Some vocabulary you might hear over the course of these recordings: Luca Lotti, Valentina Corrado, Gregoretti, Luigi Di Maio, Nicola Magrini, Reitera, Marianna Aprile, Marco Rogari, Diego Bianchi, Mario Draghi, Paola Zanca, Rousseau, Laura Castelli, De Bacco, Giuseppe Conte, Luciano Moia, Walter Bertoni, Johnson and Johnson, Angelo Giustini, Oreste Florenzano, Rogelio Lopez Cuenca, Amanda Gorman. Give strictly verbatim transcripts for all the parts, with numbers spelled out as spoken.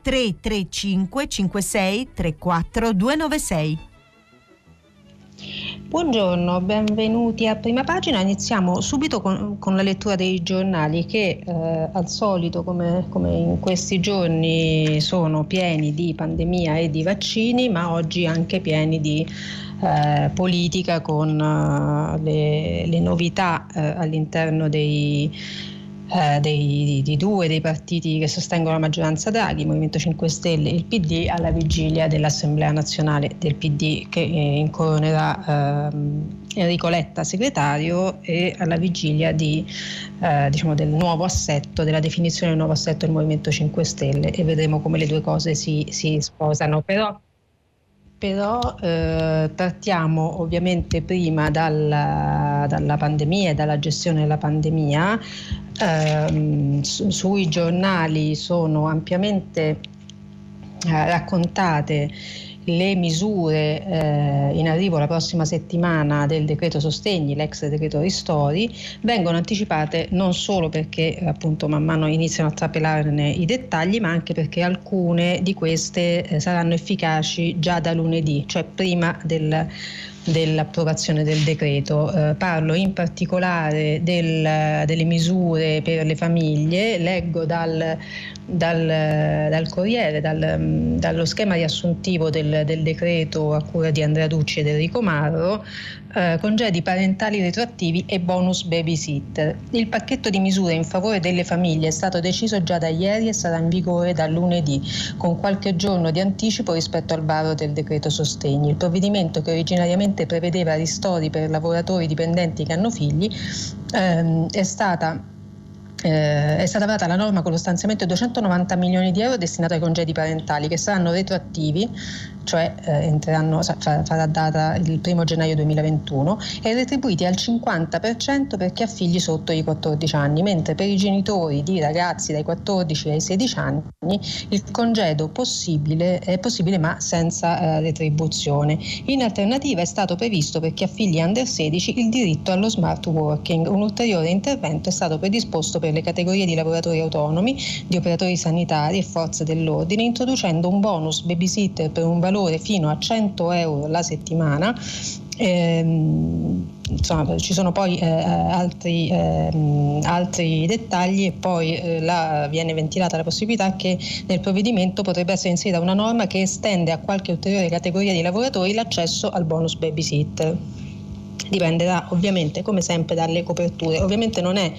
tre tre cinque cinque sei tre quattro due nove sei. Buongiorno, benvenuti a Prima Pagina. Iniziamo subito con, con la lettura dei giornali che eh, al solito, come, come in questi giorni, sono pieni di pandemia e di vaccini, ma oggi anche pieni di eh, politica con uh, le, le novità eh, all'interno dei Eh, dei, di, di due dei partiti che sostengono la maggioranza Draghi, il Movimento cinque Stelle e il P D, alla vigilia dell'Assemblea Nazionale del P D che eh, incoronerà ehm, Enrico Letta segretario, e alla vigilia di, eh, diciamo del nuovo assetto, della definizione del nuovo assetto del Movimento cinque Stelle, e vedremo come le due cose si, si sposano. Però Però eh, partiamo ovviamente prima dalla, dalla pandemia e dalla gestione della pandemia. Eh, su, sui giornali sono ampiamente eh, raccontate le misure eh, in arrivo la prossima settimana del decreto sostegni, l'ex decreto ristori. Vengono anticipate non solo perché appunto man mano iniziano a trapelarne i dettagli, ma anche perché alcune di queste eh, saranno efficaci già da lunedì, cioè prima del dell'approvazione del decreto. Eh, parlo in particolare del, delle misure per le famiglie. Leggo dal, dal, dal Corriere, dal, dallo schema riassuntivo del, del decreto a cura di Andrea Ducci ed Enrico Marro, eh, congedi parentali retroattivi e bonus babysitter. Il pacchetto di misure in favore delle famiglie è stato deciso già da ieri e sarà in vigore da lunedì, con qualche giorno di anticipo rispetto al varo del decreto sostegni. Il provvedimento, che originariamente prevedeva ristori per lavoratori dipendenti che hanno figli, ehm, è stata Eh, è stata varata la norma con lo stanziamento di duecentonovanta milioni di euro destinato ai congedi parentali, che saranno retroattivi, cioè eh, entreranno, farà data il primo gennaio duemilaventuno, e retribuiti al cinquanta per cento per chi ha figli sotto i quattordici anni, mentre per i genitori di ragazzi dai quattordici ai sedici anni il congedo possibile è possibile ma senza eh, retribuzione. In alternativa è stato previsto per chi ha figli under sedici il diritto allo smart working. Un ulteriore intervento è stato predisposto per le categorie di lavoratori autonomi, di operatori sanitari e forze dell'ordine, introducendo un bonus babysitter per un valore fino a cento euro la settimana. Ehm, insomma, ci sono poi eh, altri, eh, altri dettagli, e poi eh, la, viene ventilata la possibilità che nel provvedimento potrebbe essere inserita una norma che estende a qualche ulteriore categoria di lavoratori l'accesso al bonus babysitter. Dipenderà ovviamente, come sempre, dalle coperture. Ovviamente non è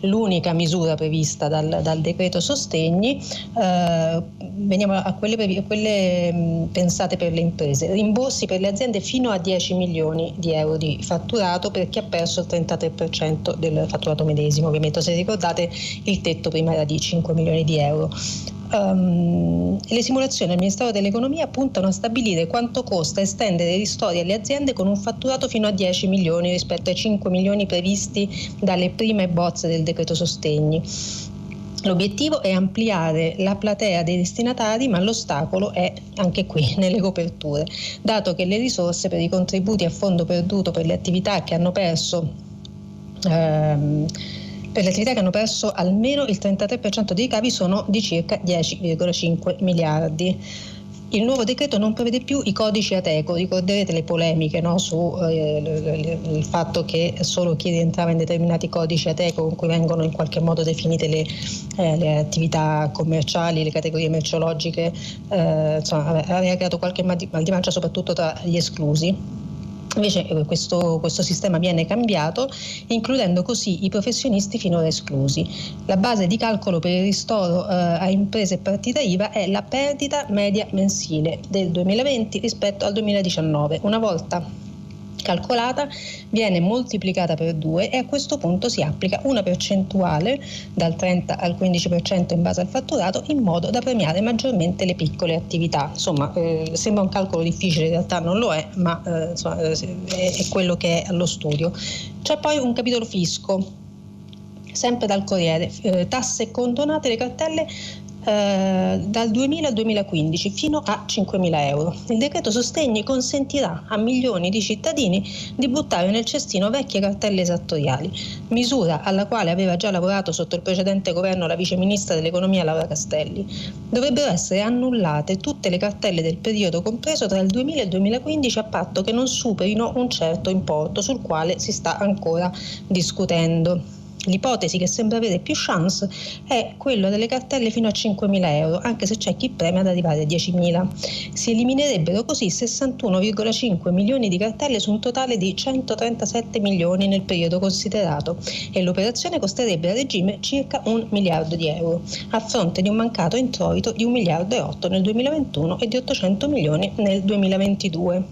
l'unica misura prevista dal, dal decreto sostegni. Eh, veniamo a quelle, previ, a quelle mh, pensate per le imprese. Rimborsi per le aziende fino a dieci milioni di euro di fatturato per chi ha perso il trentatré per cento del fatturato medesimo. Ovviamente, se ricordate, il tetto prima era di cinque milioni di euro. Um, le simulazioni del Ministero dell'Economia puntano a stabilire quanto costa estendere i ristori alle aziende con un fatturato fino a dieci milioni rispetto ai cinque milioni previsti dalle prime bozze del decreto sostegni. L'obiettivo è ampliare la platea dei destinatari, ma l'ostacolo è anche qui nelle coperture, dato che le risorse per i contributi a fondo perduto per le attività che hanno perso ehm, per le attività che hanno perso almeno il trentatré per cento dei ricavi sono di circa dieci virgola cinque miliardi. Il nuovo decreto non prevede più i codici Ateco. Ricorderete le polemiche, no, su eh, il fatto che solo chi rientrava in determinati codici Ateco, con cui vengono in qualche modo definite le, eh, le attività commerciali, le categorie merceologiche, eh, insomma, aveva creato qualche mal di mancia soprattutto tra gli esclusi. Invece questo, questo sistema viene cambiato, includendo così i professionisti finora esclusi. La base di calcolo per il ristoro eh, a imprese e partita I V A è la perdita media mensile del duemilaventi rispetto al duemiladiciannove, una volta calcolata viene moltiplicata per due e a questo punto si applica una percentuale dal trenta al quindici per cento in base al fatturato in modo da premiare maggiormente le piccole attività. Insomma, eh, sembra un calcolo difficile, in realtà non lo è, ma eh, insomma, è quello che è allo studio. C'è poi un capitolo fisco, sempre dal Corriere, eh, tasse condonate le cartelle eh, dal duemila al duemilaquindici fino a cinquemila euro. Il decreto sostegni consentirà a milioni di cittadini di buttare nel cestino vecchie cartelle esattoriali, misura alla quale aveva già lavorato sotto il precedente governo la viceministra dell'economia Laura Castelli. Dovrebbero essere annullate tutte le cartelle del periodo compreso tra il duemila e il duemilaquindici a patto che non superino un certo importo sul quale si sta ancora discutendo. L'ipotesi che sembra avere più chance è quella delle cartelle fino a cinquemila euro, anche se c'è chi premia ad arrivare a diecimila. Si eliminerebbero così sessantuno virgola cinque milioni di cartelle su un totale di centotrentasette milioni nel periodo considerato e l'operazione costerebbe a regime circa un miliardo di euro, a fronte di un mancato introito di un miliardo e otto nel duemilaventuno e di ottocento milioni nel duemilaventidue.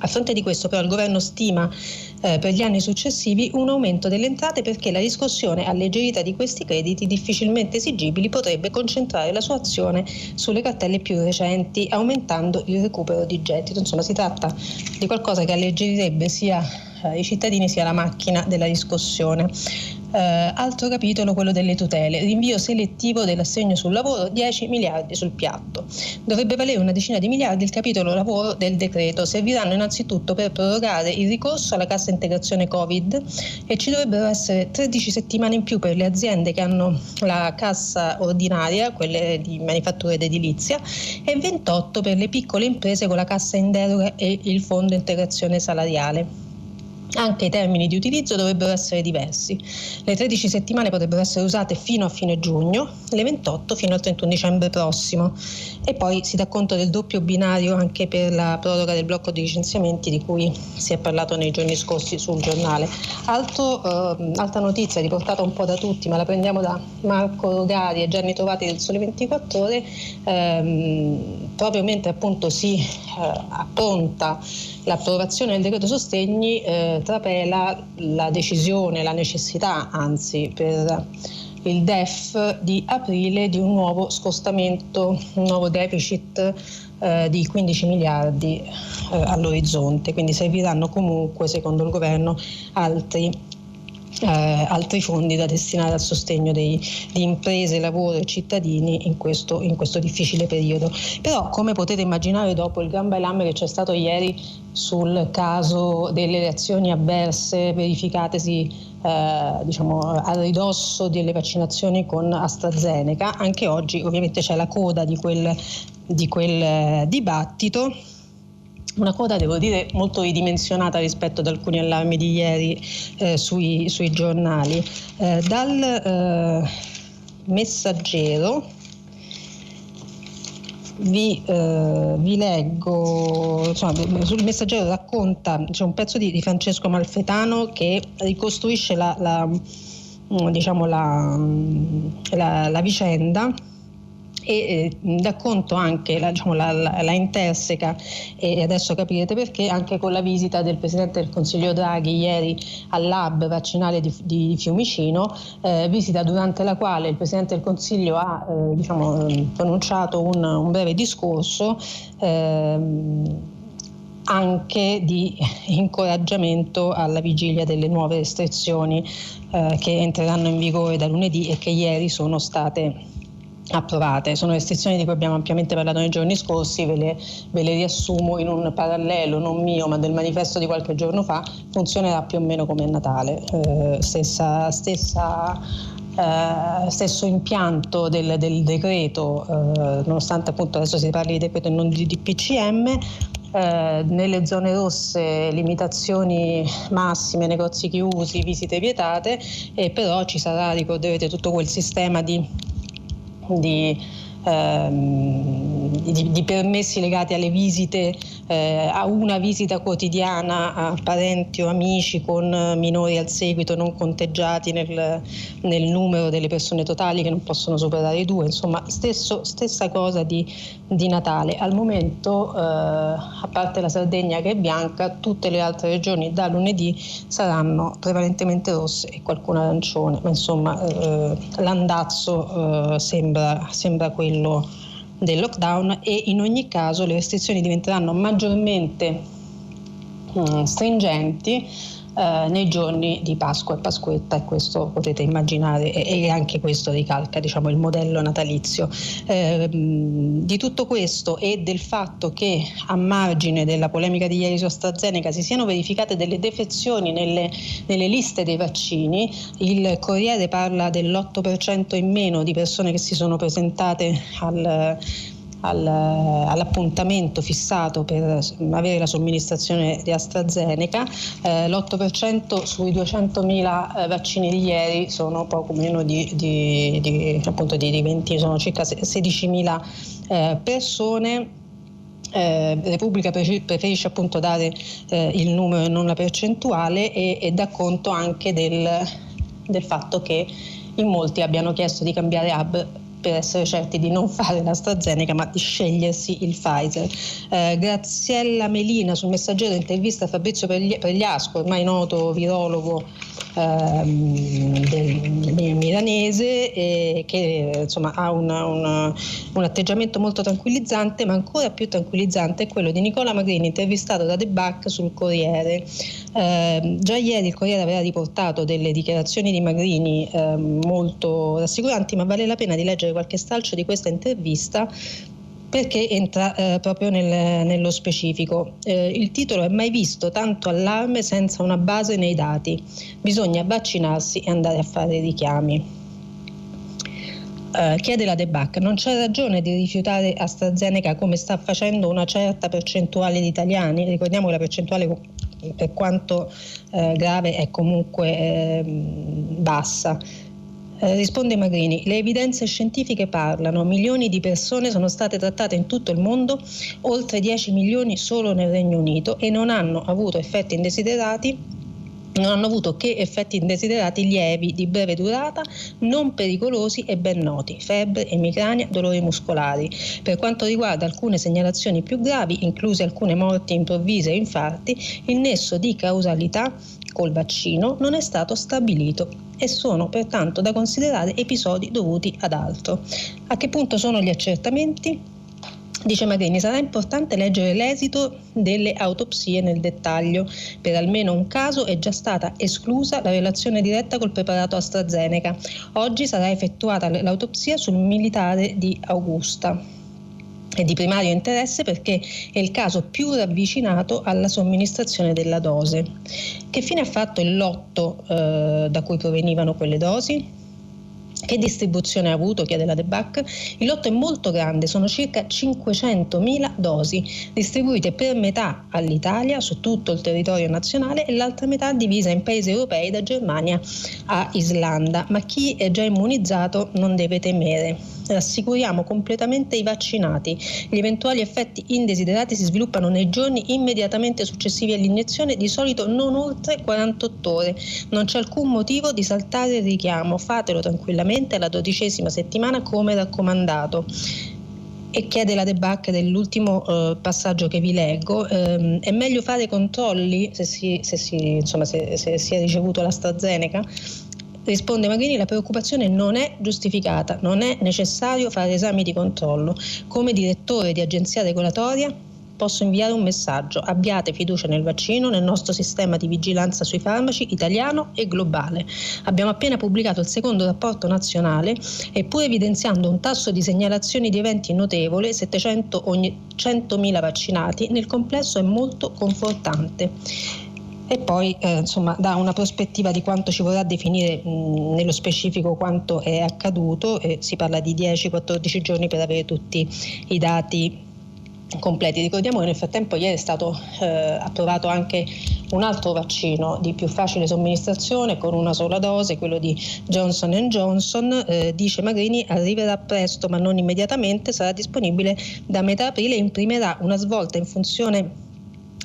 A fronte di questo però il governo stima eh, per gli anni successivi un aumento delle entrate perché la riscossione alleggerita di questi crediti difficilmente esigibili potrebbe concentrare la sua azione sulle cartelle più recenti, aumentando il recupero di gettito. Insomma, si tratta di qualcosa che alleggerirebbe sia eh, i cittadini sia la macchina della riscossione. Uh, altro capitolo, quello delle tutele, rinvio selettivo dell'assegno sul lavoro, dieci miliardi sul piatto. Dovrebbe valere una decina di miliardi il capitolo lavoro del decreto, serviranno innanzitutto per prorogare il ricorso alla cassa integrazione Covid e ci dovrebbero essere tredici settimane in più per le aziende che hanno la cassa ordinaria, quelle di manifattura ed edilizia, e ventotto per le piccole imprese con la cassa in deroga e il fondo integrazione salariale. Anche i termini di utilizzo dovrebbero essere diversi. Le tredici settimane potrebbero essere usate fino a fine giugno, le ventotto fino al trentuno dicembre prossimo. E poi si dà conto del doppio binario anche per la proroga del blocco di licenziamenti di cui si è parlato nei giorni scorsi sul giornale. Altro, eh, altra notizia riportata un po' da tutti, ma la prendiamo da Marco Rogari e Gianni Trovati del Sole ventiquattro Ore, ehm, proprio mentre appunto si eh, appronta l'approvazione del decreto sostegni, eh, trapela la decisione, la necessità anzi per il D E F di aprile di un nuovo scostamento, un nuovo deficit eh, di quindici miliardi eh, all'orizzonte, quindi serviranno comunque secondo il governo altri Eh, altri fondi da destinare al sostegno dei, di imprese, lavoro e cittadini in questo, in questo difficile periodo. Però, come potete immaginare, dopo il gran bailam che c'è stato ieri sul caso delle reazioni avverse verificatesi Eh, diciamo a ridosso delle vaccinazioni con AstraZeneca, anche oggi ovviamente c'è la coda di quel, di quel eh, dibattito. Una coda, devo dire, molto ridimensionata rispetto ad alcuni allarmi di ieri eh, sui, sui giornali. Eh, dal eh, Messaggero vi, eh, vi leggo, insomma, sul Messaggero racconta, c'è un pezzo di, di Francesco Malfetano che ricostruisce la, la, diciamo la, la, la vicenda e eh, dà conto anche la, diciamo, la, la, la interseca, e adesso capirete perché, anche con la visita del Presidente del Consiglio Draghi ieri al lab vaccinale di, di Fiumicino, eh, visita durante la quale il Presidente del Consiglio ha eh, diciamo, pronunciato un, un breve discorso eh, anche di incoraggiamento alla vigilia delle nuove restrizioni eh, che entreranno in vigore da lunedì e che ieri sono state approvate. Sono restrizioni di cui abbiamo ampiamente parlato nei giorni scorsi, ve le, ve le riassumo in un parallelo non mio ma del manifesto di qualche giorno fa. Funzionerà più o meno come a Natale, eh, stessa, stessa, eh, stesso impianto del, del decreto, eh, nonostante appunto adesso si parli di decreto e non di, di P C M. Eh, nelle zone rosse limitazioni massime, negozi chiusi, visite vietate, e però ci sarà, ricorderete, tutto quel sistema di di, ehm, di, di permessi legati alle visite, eh, a una visita quotidiana a parenti o amici con minori al seguito non conteggiati nel, nel numero delle persone totali, che non possono superare i due, insomma stesso, stessa cosa di, di Natale. Al momento, eh, a parte la Sardegna che è bianca, tutte le altre regioni da lunedì saranno prevalentemente rosse e qualcuna arancione, ma insomma eh, l'andazzo eh, sembra, sembra quello del lockdown, e in ogni caso le restrizioni diventeranno maggiormente mh, stringenti eh, nei giorni di Pasqua e Pasquetta, e questo potete immaginare, e, e anche questo ricalca, diciamo, il modello natalizio. Eh, mh, di tutto questo e del fatto che, a margine della polemica di ieri su AstraZeneca, si siano verificate delle defezioni nelle, nelle liste dei vaccini, il Corriere parla dell'otto per cento in meno di persone che si sono presentate al all'appuntamento fissato per avere la somministrazione di AstraZeneca, eh, l'otto per cento sui duecentomila vaccini di ieri sono poco meno di, di, di, appunto di, di venti, sono circa sedicimila eh, persone. Eh, Repubblica preferisce appunto dare eh, il numero e non la percentuale, e, e dà conto anche del, del fatto che in molti abbiano chiesto di cambiare hub per essere certi di non fare l'AstraZeneca ma di scegliersi il Pfizer. Eh, Graziella Melina sul Messaggero intervista Fabrizio Pregliasco, ormai noto virologo ehm, del, del milanese, eh, che insomma ha una, una, un atteggiamento molto tranquillizzante, ma ancora più tranquillizzante è quello di Nicola Magrini, intervistato da De Bacco sul Corriere. Eh, già ieri il Corriere aveva riportato delle dichiarazioni di Magrini eh, molto rassicuranti, ma vale la pena di leggere qualche stralcio di questa intervista, perché entra eh, proprio nel, nello specifico. Eh, il titolo è: mai visto tanto allarme senza una base nei dati, bisogna vaccinarsi e andare a fare richiami. Eh, chiede la De Bacco: non c'è ragione di rifiutare AstraZeneca come sta facendo una certa percentuale di italiani? Ricordiamo che la percentuale, per quanto eh, grave, è comunque eh, bassa. Eh, risponde Magrini: le evidenze scientifiche parlano, milioni di persone sono state trattate in tutto il mondo, oltre dieci milioni solo nel Regno Unito, e non hanno avuto effetti indesiderati, non hanno avuto che effetti indesiderati lievi, di breve durata, non pericolosi e ben noti: febbre, emicrania, dolori muscolari. Per quanto riguarda alcune segnalazioni più gravi, incluse alcune morti improvvise e infarti, il nesso di causalità col vaccino non è stato stabilito e sono pertanto da considerare episodi dovuti ad altro. A che punto sono gli accertamenti? Dice Magrini: sarà importante leggere l'esito delle autopsie nel dettaglio. Per almeno un caso è già stata esclusa la relazione diretta col preparato AstraZeneca. Oggi sarà effettuata l'autopsia sul militare di Augusta. È di primario interesse perché è il caso più ravvicinato alla somministrazione della dose. Che fine ha fatto il lotto eh, da cui provenivano quelle dosi? Che distribuzione ha avuto? Chiede la De Bacco. Il lotto è molto grande, sono circa cinquecentomila dosi, distribuite per metà all'Italia su tutto il territorio nazionale e l'altra metà divisa in paesi europei da Germania a Islanda. Ma chi è già immunizzato non deve temere. Rassicuriamo completamente i vaccinati. Gli eventuali effetti indesiderati si sviluppano nei giorni immediatamente successivi all'iniezione, di solito non oltre quarantotto ore. Non c'è alcun motivo di saltare il richiamo. Fatelo tranquillamente alla dodicesima settimana come raccomandato. E chiede la De Bacco, dell'ultimo eh, passaggio che vi leggo, ehm, è meglio fare controlli se si, se si, insomma, se, se si è ricevuto l'AstraZeneca? Risponde Magrini: la preoccupazione non è giustificata, non è necessario fare esami di controllo. Come direttore di agenzia regolatoria posso inviare un messaggio: abbiate fiducia nel vaccino, nel nostro sistema di vigilanza sui farmaci italiano e globale. Abbiamo appena pubblicato il secondo rapporto nazionale e, pur evidenziando un tasso di segnalazioni di eventi notevole, settecento ogni centomila vaccinati, nel complesso è molto confortante. E poi eh, insomma dà una prospettiva di quanto ci vorrà definire mh, nello specifico quanto è accaduto, eh, si parla di dieci quattordici giorni per avere tutti i dati completi. Ricordiamo che nel frattempo ieri è stato eh, approvato anche un altro vaccino di più facile somministrazione con una sola dose, quello di Johnson and Johnson, eh, dice Magrini, arriverà presto ma non immediatamente, sarà disponibile da metà aprile e imprimerà una svolta in funzione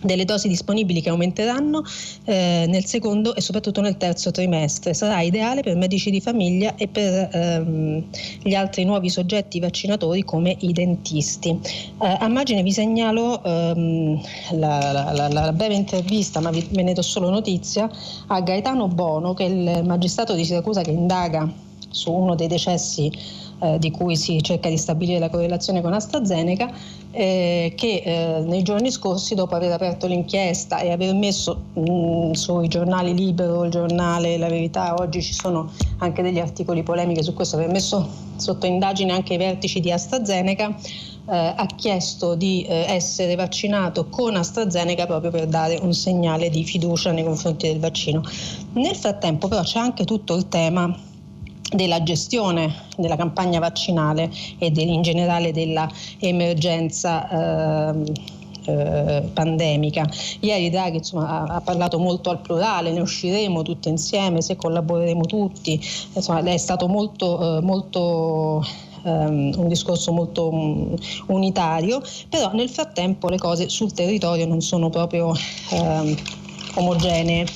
delle dosi disponibili che aumenteranno eh, nel secondo e soprattutto nel terzo trimestre. Sarà ideale per medici di famiglia e per ehm, gli altri nuovi soggetti vaccinatori come i dentisti. Eh, a margine vi segnalo ehm, la, la, la breve intervista, ma vi, ve ne do solo notizia, a Gaetano Bono, che è il magistrato di Siracusa che indaga su uno dei decessi eh, di cui si cerca di stabilire la correlazione con AstraZeneca, eh, che eh, nei giorni scorsi, dopo aver aperto l'inchiesta e aver messo mh, sui giornali Libero, il giornale La Verità, oggi ci sono anche degli articoli polemici su questo, aver messo sotto indagine anche i vertici di AstraZeneca, Eh, ha chiesto di eh, essere vaccinato con AstraZeneca proprio per dare un segnale di fiducia nei confronti del vaccino. Nel frattempo però c'è anche tutto il tema della gestione della campagna vaccinale e del, in generale della emergenza eh, eh, pandemica. Ieri Draghi insomma, ha, ha parlato molto al plurale, ne usciremo tutti insieme se collaboreremo tutti, insomma è stato molto, eh, molto Um, un discorso molto um, unitario, però nel frattempo le cose sul territorio non sono proprio um, omogenee.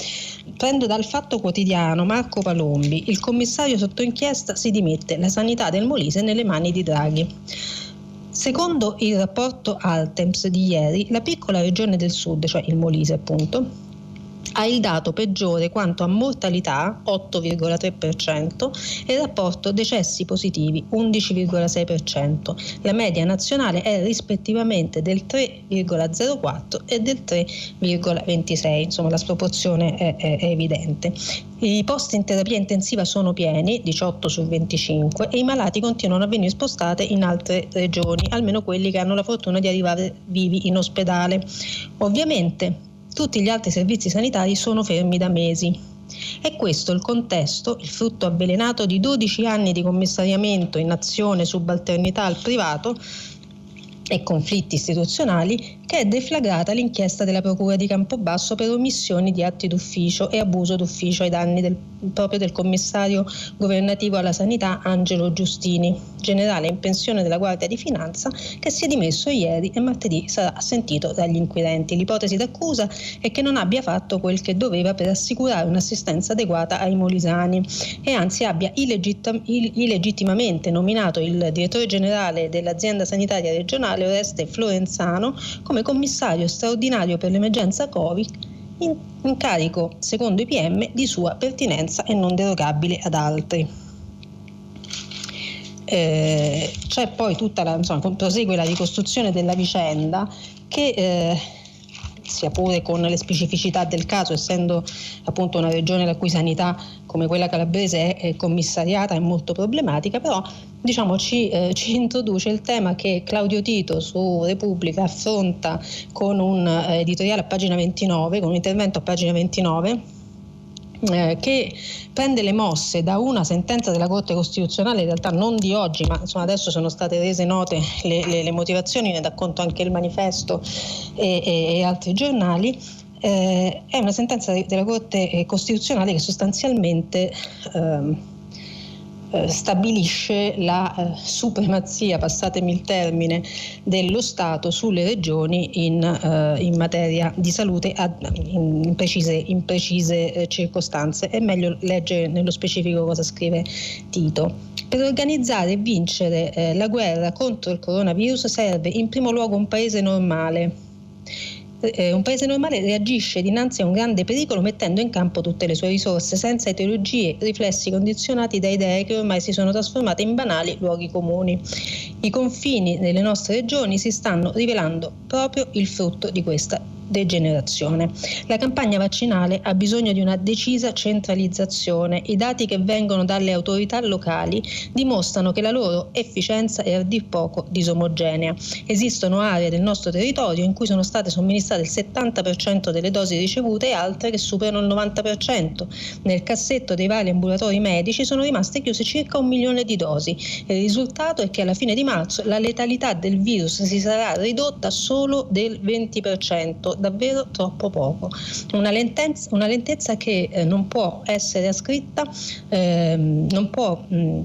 Prendo dal Fatto Quotidiano Marco Palombi, il commissario sotto inchiesta si dimette, la sanità del Molise nelle mani di Draghi. Secondo il rapporto Altems di ieri, la piccola regione del sud, cioè il Molise appunto, ha il dato peggiore quanto a mortalità, otto virgola tre per cento, e rapporto decessi positivi, undici virgola sei per cento. La media nazionale è rispettivamente del tre virgola zero quattro e del tre virgola ventisei, insomma la sproporzione è, è, è evidente. I posti in terapia intensiva sono pieni, diciotto su venticinque, e i malati continuano a venire spostati in altre regioni, almeno quelli che hanno la fortuna di arrivare vivi in ospedale. Ovviamente tutti gli altri servizi sanitari sono fermi da mesi. È questo il contesto, il frutto avvelenato di dodici anni di commissariamento in azione subalternità al privato e conflitti istituzionali, che è deflagrata l'inchiesta della Procura di Campobasso per omissioni di atti d'ufficio e abuso d'ufficio ai danni del, proprio del commissario governativo alla sanità Angelo Giustini, generale in pensione della Guardia di Finanza, che si è dimesso ieri e martedì sarà sentito dagli inquirenti. L'ipotesi d'accusa è che non abbia fatto quel che doveva per assicurare un'assistenza adeguata ai molisani e anzi abbia illegittim- illegittimamente nominato il direttore generale dell'azienda sanitaria regionale Oreste Florenzano come commissario straordinario per l'emergenza Covid, in carico, secondo i P M, di sua pertinenza e non derogabile ad altri. Eh, c'è poi tutta la, insomma, prosegue la ricostruzione della vicenda che eh, sia pure con le specificità del caso, essendo appunto una regione la cui sanità come quella calabrese è commissariata e molto problematica, però diciamo ci, eh, ci introduce il tema che Claudio Tito su Repubblica affronta con un editoriale a pagina ventinove, con un intervento a pagina ventinove, Eh, che prende le mosse da una sentenza della Corte Costituzionale, in realtà non di oggi, ma insomma adesso sono state rese note le, le, le motivazioni, ne dà conto anche il Manifesto e, e, e altri giornali. Eh, è una sentenza della Corte Costituzionale che sostanzialmente ehm, eh, stabilisce la eh, supremazia, passatemi il termine, dello Stato sulle regioni in, eh, in materia di salute ad, in, in precise, in precise eh, circostanze. È meglio leggere nello specifico cosa scrive Tito. Per organizzare e vincere eh, la guerra contro il coronavirus serve in primo luogo un paese normale. Un paese normale reagisce dinanzi a un grande pericolo mettendo in campo tutte le sue risorse, senza ideologie, riflessi condizionati da idee che ormai si sono trasformate in banali luoghi comuni. I confini delle nostre regioni si stanno rivelando proprio il frutto di questa degenerazione. La campagna vaccinale ha bisogno di una decisa centralizzazione. I dati che vengono dalle autorità locali dimostrano che la loro efficienza è a dir poco disomogenea. Esistono aree del nostro territorio in cui sono state somministrate il settanta per cento delle dosi ricevute e altre che superano il novanta per cento. Nel cassetto dei vari ambulatori medici sono rimaste chiuse circa un milione di dosi. Il risultato è che alla fine di marzo la letalità del virus si sarà ridotta solo del venti per cento. Davvero troppo poco. Una lentezza, una lentezza che eh, non può essere ascritta, eh, non può mh,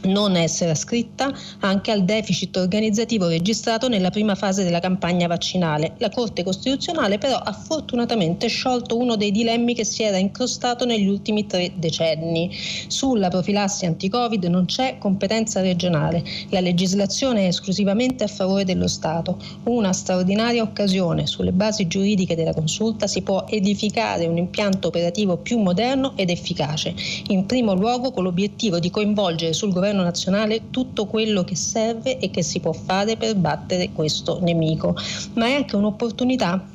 non essere ascritta anche al deficit organizzativo registrato nella prima fase della campagna vaccinale. La Corte Costituzionale però ha fortunatamente sciolto uno dei dilemmi che si era incrostato negli ultimi tre decenni. Sulla profilassi anti-Covid non c'è competenza regionale, la legislazione è esclusivamente a favore dello Stato. Una straordinaria occasione, sulle basi giuridiche della consulta si può edificare un impianto operativo più moderno ed efficace, in primo luogo con l'obiettivo di coinvolgere sul governo nazionale tutto quello che serve e che si può fare per battere questo nemico, ma è anche un'opportunità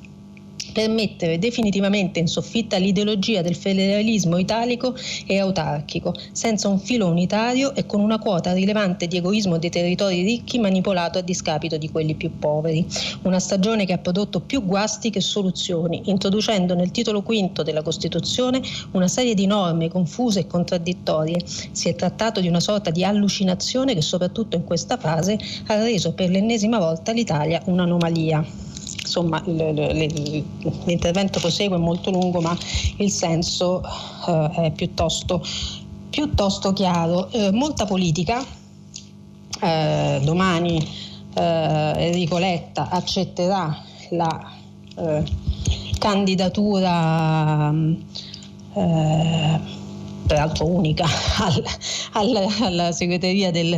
per mettere definitivamente in soffitta l'ideologia del federalismo italico e autarchico, senza un filo unitario e con una quota rilevante di egoismo dei territori ricchi manipolato a discapito di quelli più poveri. Una stagione che ha prodotto più guasti che soluzioni, introducendo nel titolo quinto della Costituzione una serie di norme confuse e contraddittorie. Si è trattato di una sorta di allucinazione che soprattutto in questa fase ha reso per l'ennesima volta l'Italia un'anomalia. Insomma, l'intervento prosegue, è molto lungo, ma il senso è piuttosto, piuttosto chiaro. Eh, molta politica. Eh, domani eh, Enrico Letta accetterà la eh, candidatura, eh, peraltro unica, al, al, alla segreteria del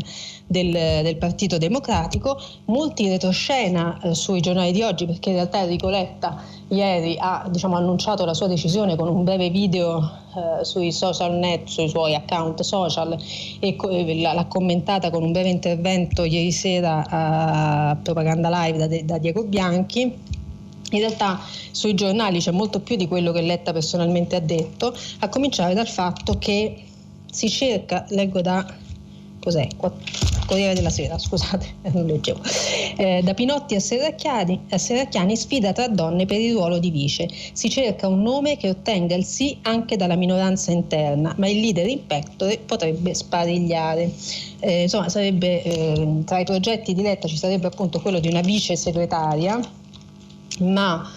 Del, del Partito Democratico. Molti retroscena eh, sui giornali di oggi, perché in realtà Enrico Letta ieri ha diciamo, annunciato la sua decisione con un breve video eh, sui social net, sui suoi account social, e co- l'ha commentata con un breve intervento ieri sera a Propaganda Live da, da Diego Bianchi. In realtà sui giornali c'è molto più di quello che Letta personalmente ha detto, a cominciare dal fatto che si cerca, leggo da Cos'è? Corriere della Sera, scusate, non leggevo. Eh, da Pinotti a Serracchiani, a Serracchiani sfida tra donne per il ruolo di vice. Si cerca un nome che ottenga il sì anche dalla minoranza interna, ma il leader in pectore potrebbe sparigliare. Eh, insomma, sarebbe, eh, tra i progetti di Letta ci sarebbe appunto quello di una vice segretaria, ma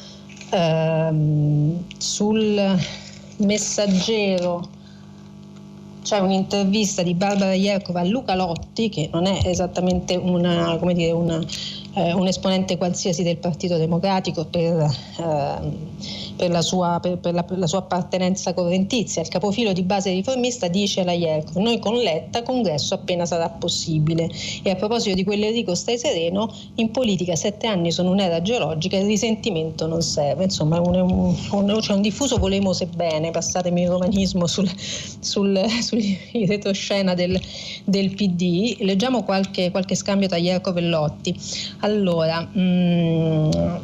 ehm, sul Messaggero c'è un'intervista di Barbara Iercova a Luca Lotti, che non è esattamente una, come dire, una, eh, un esponente qualsiasi del Partito Democratico per, eh, per, la sua, per, per, la, per la sua appartenenza correntizia. Il capofilo di base riformista dice alla Iercova: noi con Letta congresso appena sarà possibile. E a proposito di quell'Enrico stai sereno, in politica sette anni sono un'era geologica e il risentimento non serve. Insomma, un, un, un, c'è un diffuso volemo sebbene, passatemi il romanismo, sul, sul, sul in retroscena del, del P D. Leggiamo qualche, qualche scambio tra Iercova e Lotti. Allora, mh,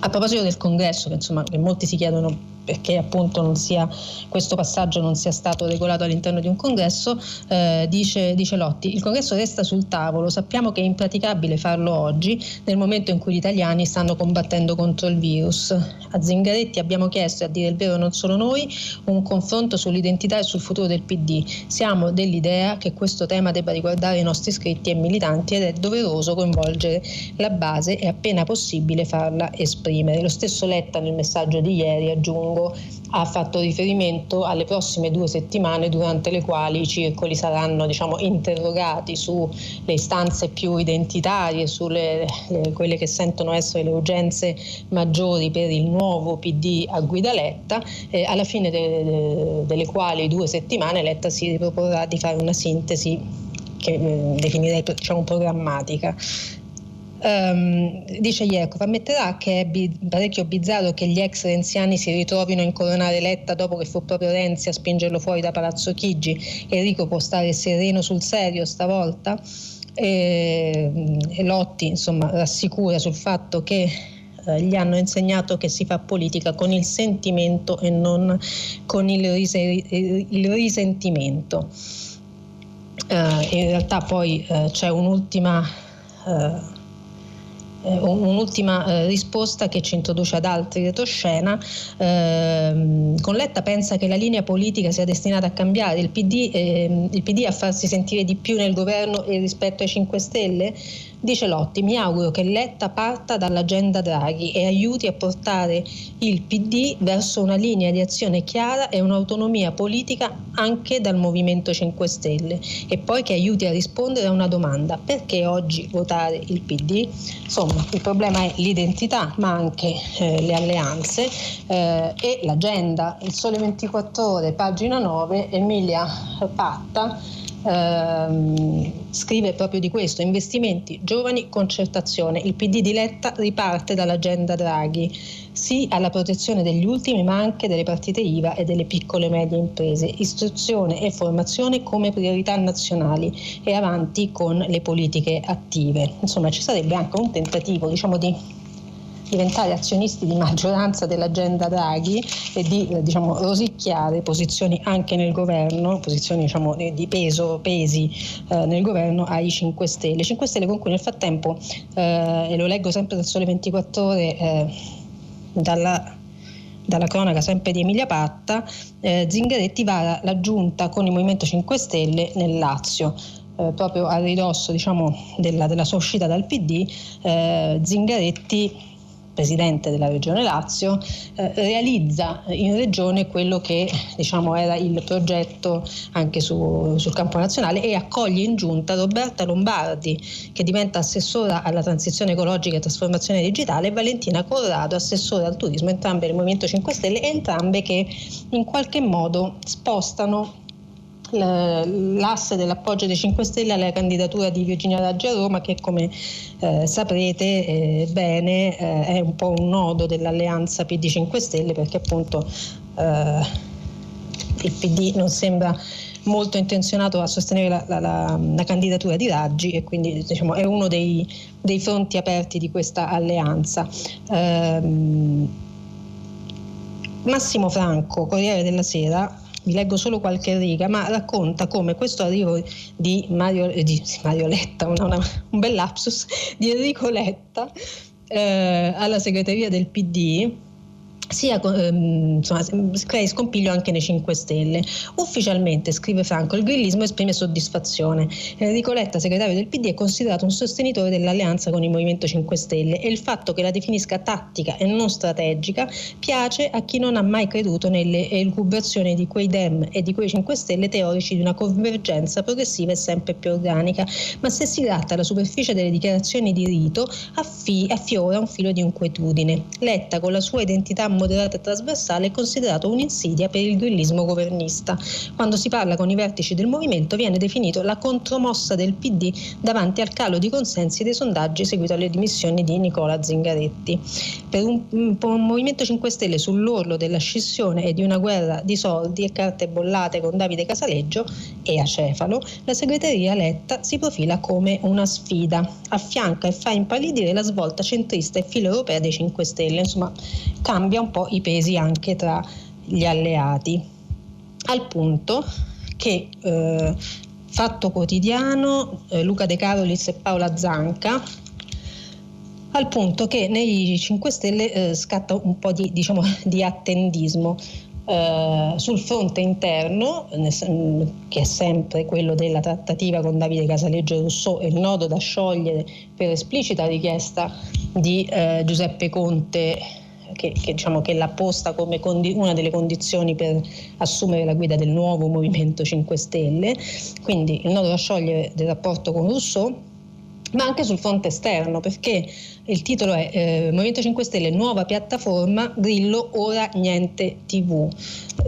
a proposito del congresso, che insomma che molti si chiedono perché appunto non sia, questo passaggio non sia stato regolato all'interno di un congresso, eh, dice, dice Lotti: il congresso resta sul tavolo, sappiamo che è impraticabile farlo oggi nel momento in cui gli italiani stanno combattendo contro il virus. A Zingaretti abbiamo chiesto, e a dire il vero non solo noi, un confronto sull'identità e sul futuro del P D. Siamo dell'idea che questo tema debba riguardare i nostri iscritti e militanti ed è doveroso coinvolgere la base e appena possibile farla esprimere. Lo stesso Letta nel messaggio di ieri, aggiunge, ha fatto riferimento alle prossime due settimane durante le quali i circoli saranno diciamo, interrogati sulle istanze più identitarie, sulle le, quelle che sentono essere le urgenze maggiori per il nuovo P D a guida Letta, eh, alla fine de, de, delle quali due settimane Letta si riproporrà di fare una sintesi che eh, definirei diciamo, programmatica. Um, dice Iercova: ammetterà che è bi- parecchio bizzarro che gli ex renziani si ritrovino a incoronare Letta dopo che fu proprio Renzi a spingerlo fuori da Palazzo Chigi. Enrico può stare sereno sul serio stavolta? E, e Lotti insomma rassicura sul fatto che eh, gli hanno insegnato che si fa politica con il sentimento e non con il, ris- il risentimento. Eh, in realtà poi eh, c'è un'ultima eh, Un'ultima eh, risposta che ci introduce ad altri retroscena. Eh, con Letta pensa che la linea politica sia destinata a cambiare, il P D, eh, il P D a farsi sentire di più nel governo e rispetto ai cinque Stelle? Dice Lotti: mi auguro che Letta parta dall'agenda Draghi e aiuti a portare il P D verso una linea di azione chiara e un'autonomia politica anche dal Movimento cinque Stelle, e poi che aiuti a rispondere a una domanda: perché oggi votare il P D? Insomma, il problema è l'identità, ma anche eh, le alleanze eh, e l'agenda. Il Sole ventiquattro Ore, pagina nove, Emilia Patta eh, scrive proprio di questo: investimenti, giovani, concertazione. Il P D di Letta riparte dall'agenda Draghi. Sì alla protezione degli ultimi, ma anche delle partite I V A e delle piccole e medie imprese. Istruzione e formazione come priorità nazionali e avanti con le politiche attive. Insomma, ci sarebbe anche un tentativo, diciamo, di diventare azionisti di maggioranza dell'agenda Draghi e di, diciamo, rosicchiare posizioni anche nel governo, posizioni, diciamo, di peso, pesi eh, nel governo ai cinque Stelle. cinque Stelle con cui nel frattempo, eh, e lo leggo sempre dal Sole ventiquattro Ore, eh, Dalla, dalla cronaca sempre di Emilia Patta, eh, Zingaretti vara la giunta con il Movimento cinque Stelle nel Lazio. Eh, proprio a ridosso, diciamo, della, della sua uscita dal P D, eh, Zingaretti, presidente della regione Lazio, eh, realizza in regione quello che, diciamo, era il progetto anche su, sul campo nazionale, e accoglie in giunta Roberta Lombardi, che diventa assessora alla transizione ecologica e trasformazione digitale, e Valentina Corrado, assessora al turismo, entrambe del Movimento cinque Stelle, entrambe che in qualche modo spostano l'asse dell'appoggio dei cinque Stelle alla candidatura di Virginia Raggi a Roma, che come eh, saprete eh, bene eh, è un po' un nodo dell'alleanza P D cinque Stelle, perché appunto eh, il P D non sembra molto intenzionato a sostenere la, la, la, la candidatura di Raggi, e quindi, diciamo, è uno dei, dei fronti aperti di questa alleanza. Eh, Massimo Franco, Corriere della Sera, vi leggo solo qualche riga, ma racconta come questo arrivo di Mario, di Mario Letta, una, una, un bel lapsus, di Enrico Letta eh, alla segreteria del P D sia, ehm, insomma, crei scompiglio anche nei cinque Stelle. Ufficialmente, scrive Franco, il grillismo esprime soddisfazione. Enrico Letta, segretario del P D, è considerato un sostenitore dell'alleanza con il Movimento cinque Stelle, e il fatto che la definisca tattica e non strategica piace a chi non ha mai creduto nelle elucubrazioni di quei Dem e di quei cinque Stelle teorici di una convergenza progressiva e sempre più organica. Ma se si gratta alla superficie delle dichiarazioni di rito, affi- affiora un filo di inquietudine. Letta, con la sua identità moderata e trasversale, è considerato un'insidia per il grillismo governista. Quando si parla con i vertici del movimento viene definito la contromossa del P D davanti al calo di consensi dei sondaggi seguito alle dimissioni di Nicola Zingaretti. Per un, per un Movimento cinque Stelle sull'orlo della scissione e di una guerra di soldi e carte bollate con Davide Casaleggio e acefalo, la segreteria Letta si profila come una sfida, affianca e fa impallidire la svolta centrista e filo-europea dei cinque Stelle. Insomma, cambia un po' i pesi anche tra gli alleati, al punto che eh, Fatto Quotidiano, eh, Luca De Carolis e Paola Zanca, al punto che nei cinque Stelle eh, scatta un po' di, diciamo, di attendismo eh, sul fronte interno, che è sempre quello della trattativa con Davide Casaleggio e Rousseau, e il nodo da sciogliere per esplicita richiesta di eh, Giuseppe Conte, Che, che, diciamo, che l'ha posta come condi- una delle condizioni per assumere la guida del nuovo Movimento cinque Stelle, quindi il nodo da sciogliere del rapporto con Rousseau, ma anche sul fronte esterno, perché il titolo è eh, Movimento cinque Stelle, nuova piattaforma, Grillo, ora niente tivù.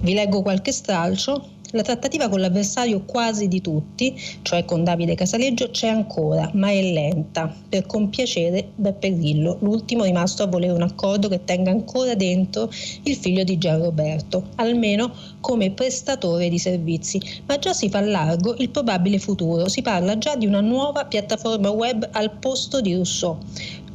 Vi leggo qualche stralcio. La trattativa con l'avversario quasi di tutti, cioè con Davide Casaleggio, c'è ancora, ma è lenta, per compiacere Beppe Grillo, l'ultimo rimasto a volere un accordo che tenga ancora dentro il figlio di Gianroberto, almeno come prestatore di servizi. Ma già si fa largo il probabile futuro, si parla già di una nuova piattaforma web al posto di Rousseau.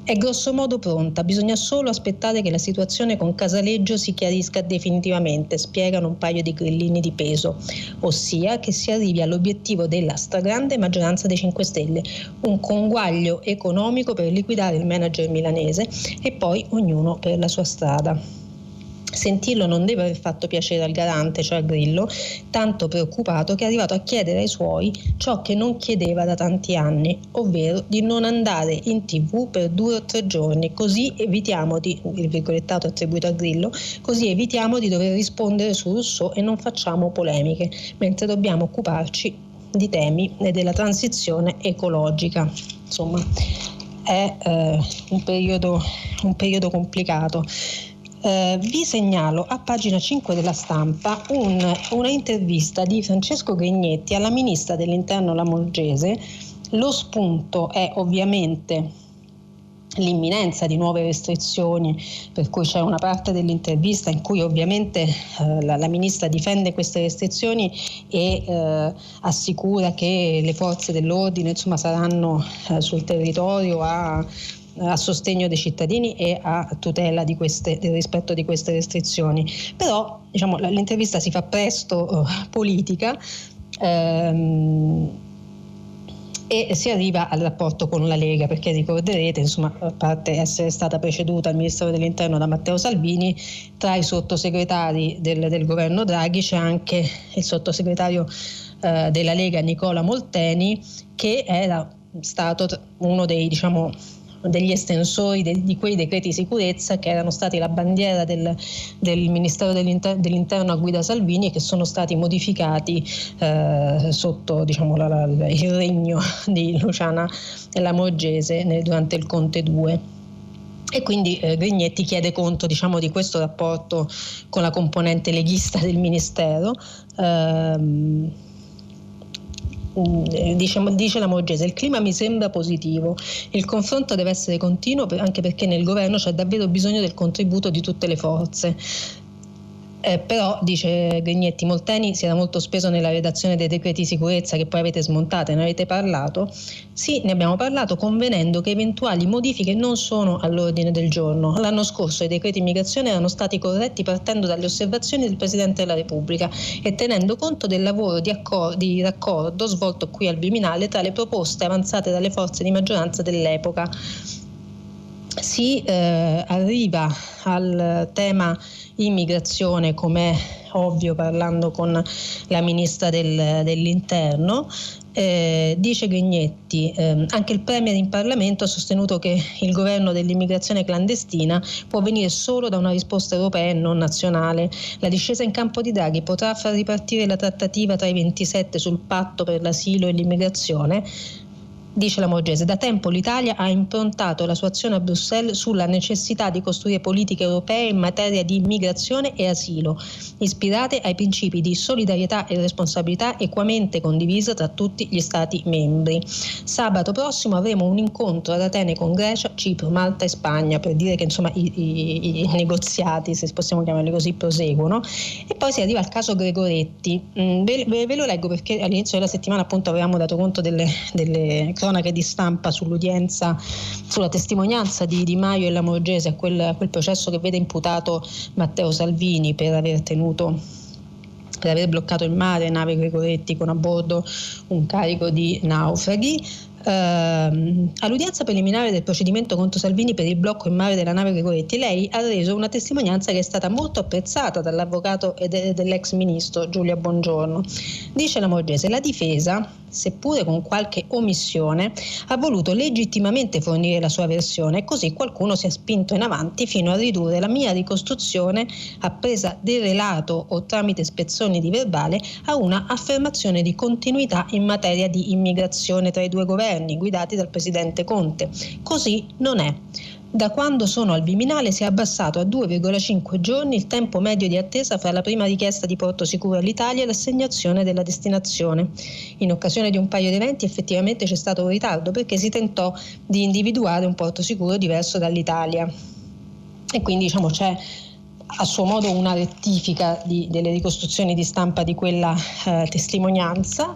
è grossomodo pronta, bisogna solo aspettare che la situazione con Casaleggio si chiarisca definitivamente, spiegano un paio di grillini di peso, ossia che si arrivi all'obiettivo della stragrande maggioranza dei cinque Stelle, un conguaglio economico per liquidare il manager milanese e poi ognuno per la sua strada. Sentirlo non deve aver fatto piacere al garante, cioè a Grillo, tanto preoccupato che è arrivato a chiedere ai suoi ciò che non chiedeva da tanti anni, ovvero di non andare in tv per due o tre giorni, così evitiamo di, il virgolettato attribuito a Grillo, così evitiamo di dover rispondere su Rousseau e non facciamo polemiche, mentre dobbiamo occuparci di temi e della transizione ecologica. Insomma, è eh, un periodo, un periodo complicato. Eh, vi segnalo a pagina cinque della Stampa un, una intervista di Francesco Grignetti alla ministra dell'Interno Lamorgese. Lo spunto è ovviamente l'imminenza di nuove restrizioni, per cui c'è una parte dell'intervista in cui ovviamente eh, la, la ministra difende queste restrizioni e eh, assicura che le forze dell'ordine, insomma, saranno eh, sul territorio a a sostegno dei cittadini e a tutela di queste, del rispetto di queste restrizioni. Però, diciamo, l'intervista si fa presto eh, politica ehm, e si arriva al rapporto con la Lega, perché ricorderete, insomma, a parte essere stata preceduta al Ministero dell'Interno da Matteo Salvini, tra i sottosegretari del, del governo Draghi c'è anche il sottosegretario eh, della Lega Nicola Molteni, che era stato uno dei, diciamo, degli estensori de, di quei decreti sicurezza che erano stati la bandiera del, del Ministero dell'Inter, dell'Interno a guida Salvini e che sono stati modificati eh, sotto, diciamo, la, la, il regno di Luciana Lamorgese nel, durante il Conte due. E quindi eh, Grignetti chiede conto, diciamo, di questo rapporto con la componente leghista del Ministero. Ehm, Dice, dice Lamorgese: il clima mi sembra positivo, il confronto deve essere continuo anche perché nel governo c'è davvero bisogno del contributo di tutte le forze. Eh, però, dice Grignetti, Molteni si era molto speso nella redazione dei decreti sicurezza che poi avete smontato, ne avete parlato? Sì, ne abbiamo parlato, convenendo che eventuali modifiche non sono all'ordine del giorno. L'anno scorso i decreti immigrazione erano stati corretti partendo dalle osservazioni del Presidente della Repubblica e tenendo conto del lavoro di, accor- di raccordo svolto qui al Viminale tra le proposte avanzate dalle forze di maggioranza dell'epoca. Si eh, arriva al tema immigrazione, com'è ovvio parlando con la ministra del, dell'Interno. Eh, dice Grignetti, eh, anche il Premier in Parlamento ha sostenuto che il governo dell'immigrazione clandestina può venire solo da una risposta europea e non nazionale. La discesa in campo di Draghi potrà far ripartire la trattativa tra i ventisette sul patto per l'asilo e l'immigrazione. Dice Lamorgese: da tempo l'Italia ha improntato la sua azione a Bruxelles sulla necessità di costruire politiche europee in materia di immigrazione e asilo, ispirate ai principi di solidarietà e responsabilità equamente condivisa tra tutti gli Stati membri. Sabato prossimo avremo un incontro ad Atene con Grecia, Cipro, Malta e Spagna, per dire che, insomma, i, i, i negoziati, se possiamo chiamarli così, proseguono. E poi si arriva al caso Gregoretti. Mm, ve, ve, ve lo leggo perché all'inizio della settimana, appunto, avevamo dato conto delle, delle cronache di stampa sull'udienza, sulla testimonianza di Di Maio e Lamorgese a quel, a quel processo che vede imputato Matteo Salvini per aver tenuto, per aver bloccato in mare nave Gregoretti con a bordo un carico di naufraghi. Uh, all'udienza preliminare del procedimento contro Salvini per il blocco in mare della nave Gregoretti, lei ha reso una testimonianza che è stata molto apprezzata dall'avvocato e de- dell'ex ministro Giulia Bongiorno. Dice Lamorgese: la difesa, seppure con qualche omissione, ha voluto legittimamente fornire la sua versione e così qualcuno si è spinto in avanti fino a ridurre la mia ricostruzione, a presa del relato o tramite spezzoni di verbale, a una affermazione di continuità in materia di immigrazione tra i due governi guidati dal presidente Conte. Così non è. Da quando sono al Viminale si è abbassato a due virgola cinque giorni il tempo medio di attesa fra la prima richiesta di porto sicuro all'Italia e l'assegnazione della destinazione. In occasione di un paio di eventi effettivamente c'è stato un ritardo perché si tentò di individuare un porto sicuro diverso dall'Italia. E quindi, diciamo, c'è a suo modo una rettifica di, delle ricostruzioni di stampa di quella eh, testimonianza.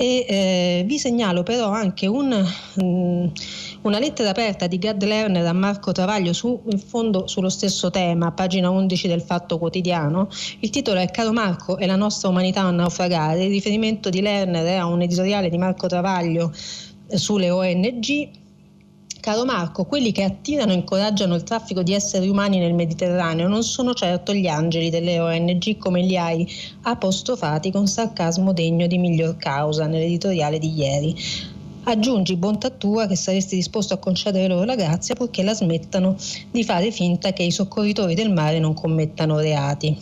e eh, vi segnalo però anche un, um, una lettera aperta di Gad Lerner a Marco Travaglio su, in fondo sullo stesso tema, pagina undici del Fatto Quotidiano. Il titolo è "Caro Marco, è la nostra umanità a naufragare". Il riferimento di Lerner è a un editoriale di Marco Travaglio sulle O N G. Caro Marco, quelli che attirano e incoraggiano il traffico di esseri umani nel Mediterraneo non sono certo gli angeli delle O N G, come li hai apostrofati con sarcasmo degno di miglior causa nell'editoriale di ieri. Aggiungi bontà tua che saresti disposto a concedere loro la grazia purché la smettano di fare finta che i soccorritori del mare non commettano reati.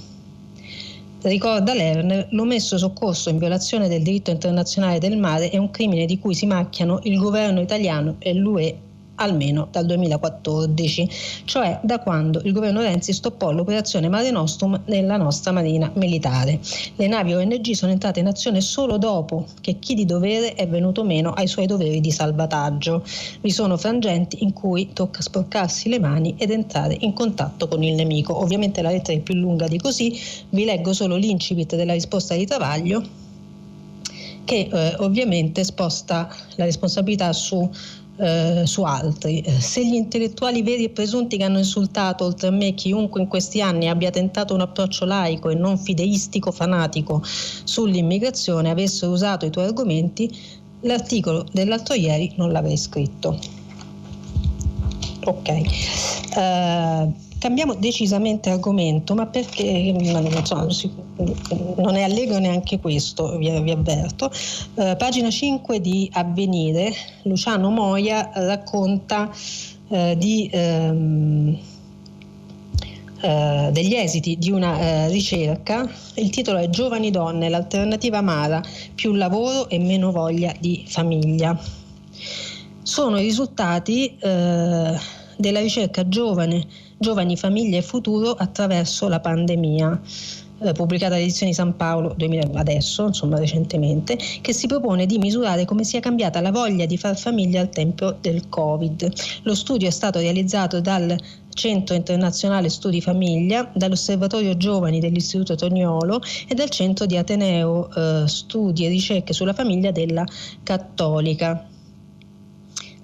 Ricorda Lerner, l'omesso soccorso in violazione del diritto internazionale del mare è un crimine di cui si macchiano il governo italiano e l'U E almeno dal duemilaquattordici, cioè da quando il governo Renzi stoppò l'operazione Mare Nostrum nella nostra marina militare. Le navi O N G sono entrate in azione solo dopo che chi di dovere è venuto meno ai suoi doveri di salvataggio. Vi sono frangenti in cui tocca sporcarsi le mani ed entrare in contatto con il nemico. Ovviamente la lettera è più lunga di così, vi leggo solo l'incipit della risposta di Travaglio, che eh, ovviamente sposta la responsabilità su Eh, su altri. Se gli intellettuali veri e presunti che hanno insultato oltre a me chiunque in questi anni abbia tentato un approccio laico e non fideistico fanatico sull'immigrazione avessero usato i tuoi argomenti, l'articolo dell'altro ieri non l'avrei scritto. Ok, eh, cambiamo decisamente argomento, ma perché insomma, non è allegro neanche questo, vi avverto. Eh, pagina cinque di Avvenire, Luciano Moia racconta eh, di, ehm, eh, degli esiti di una eh, ricerca. Il titolo è "Giovani donne, l'alternativa amara, più lavoro e meno voglia di famiglia". Sono i risultati eh, della ricerca giovane Giovani, famiglie e futuro attraverso la pandemia, eh, pubblicata alle edizioni San Paolo duemila, adesso, insomma recentemente, che si propone di misurare come sia cambiata la voglia di far famiglia al tempo del Covid. Lo studio è stato realizzato dal Centro Internazionale Studi Famiglia, dall'Osservatorio Giovani dell'Istituto Toniolo e dal Centro di Ateneo eh, Studi e Ricerche sulla Famiglia della Cattolica.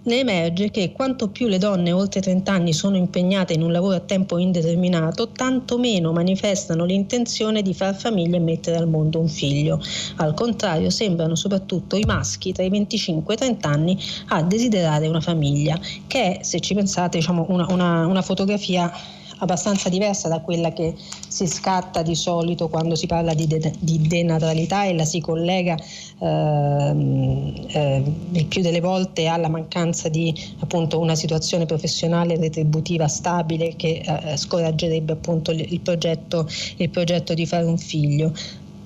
Ne emerge che quanto più le donne oltre trenta anni sono impegnate in un lavoro a tempo indeterminato, tanto meno manifestano l'intenzione di far famiglia e mettere al mondo un figlio. Al contrario, sembrano soprattutto i maschi tra i venticinque e i trenta anni a desiderare una famiglia, che è, se ci pensate, diciamo una, una, una fotografia abbastanza diversa da quella che si scatta di solito quando si parla di, de- di denatalità e la si collega ehm, eh, il più delle volte alla mancanza di appunto una situazione professionale retributiva stabile che eh, scoraggerebbe appunto il, il, progetto, il progetto di fare un figlio.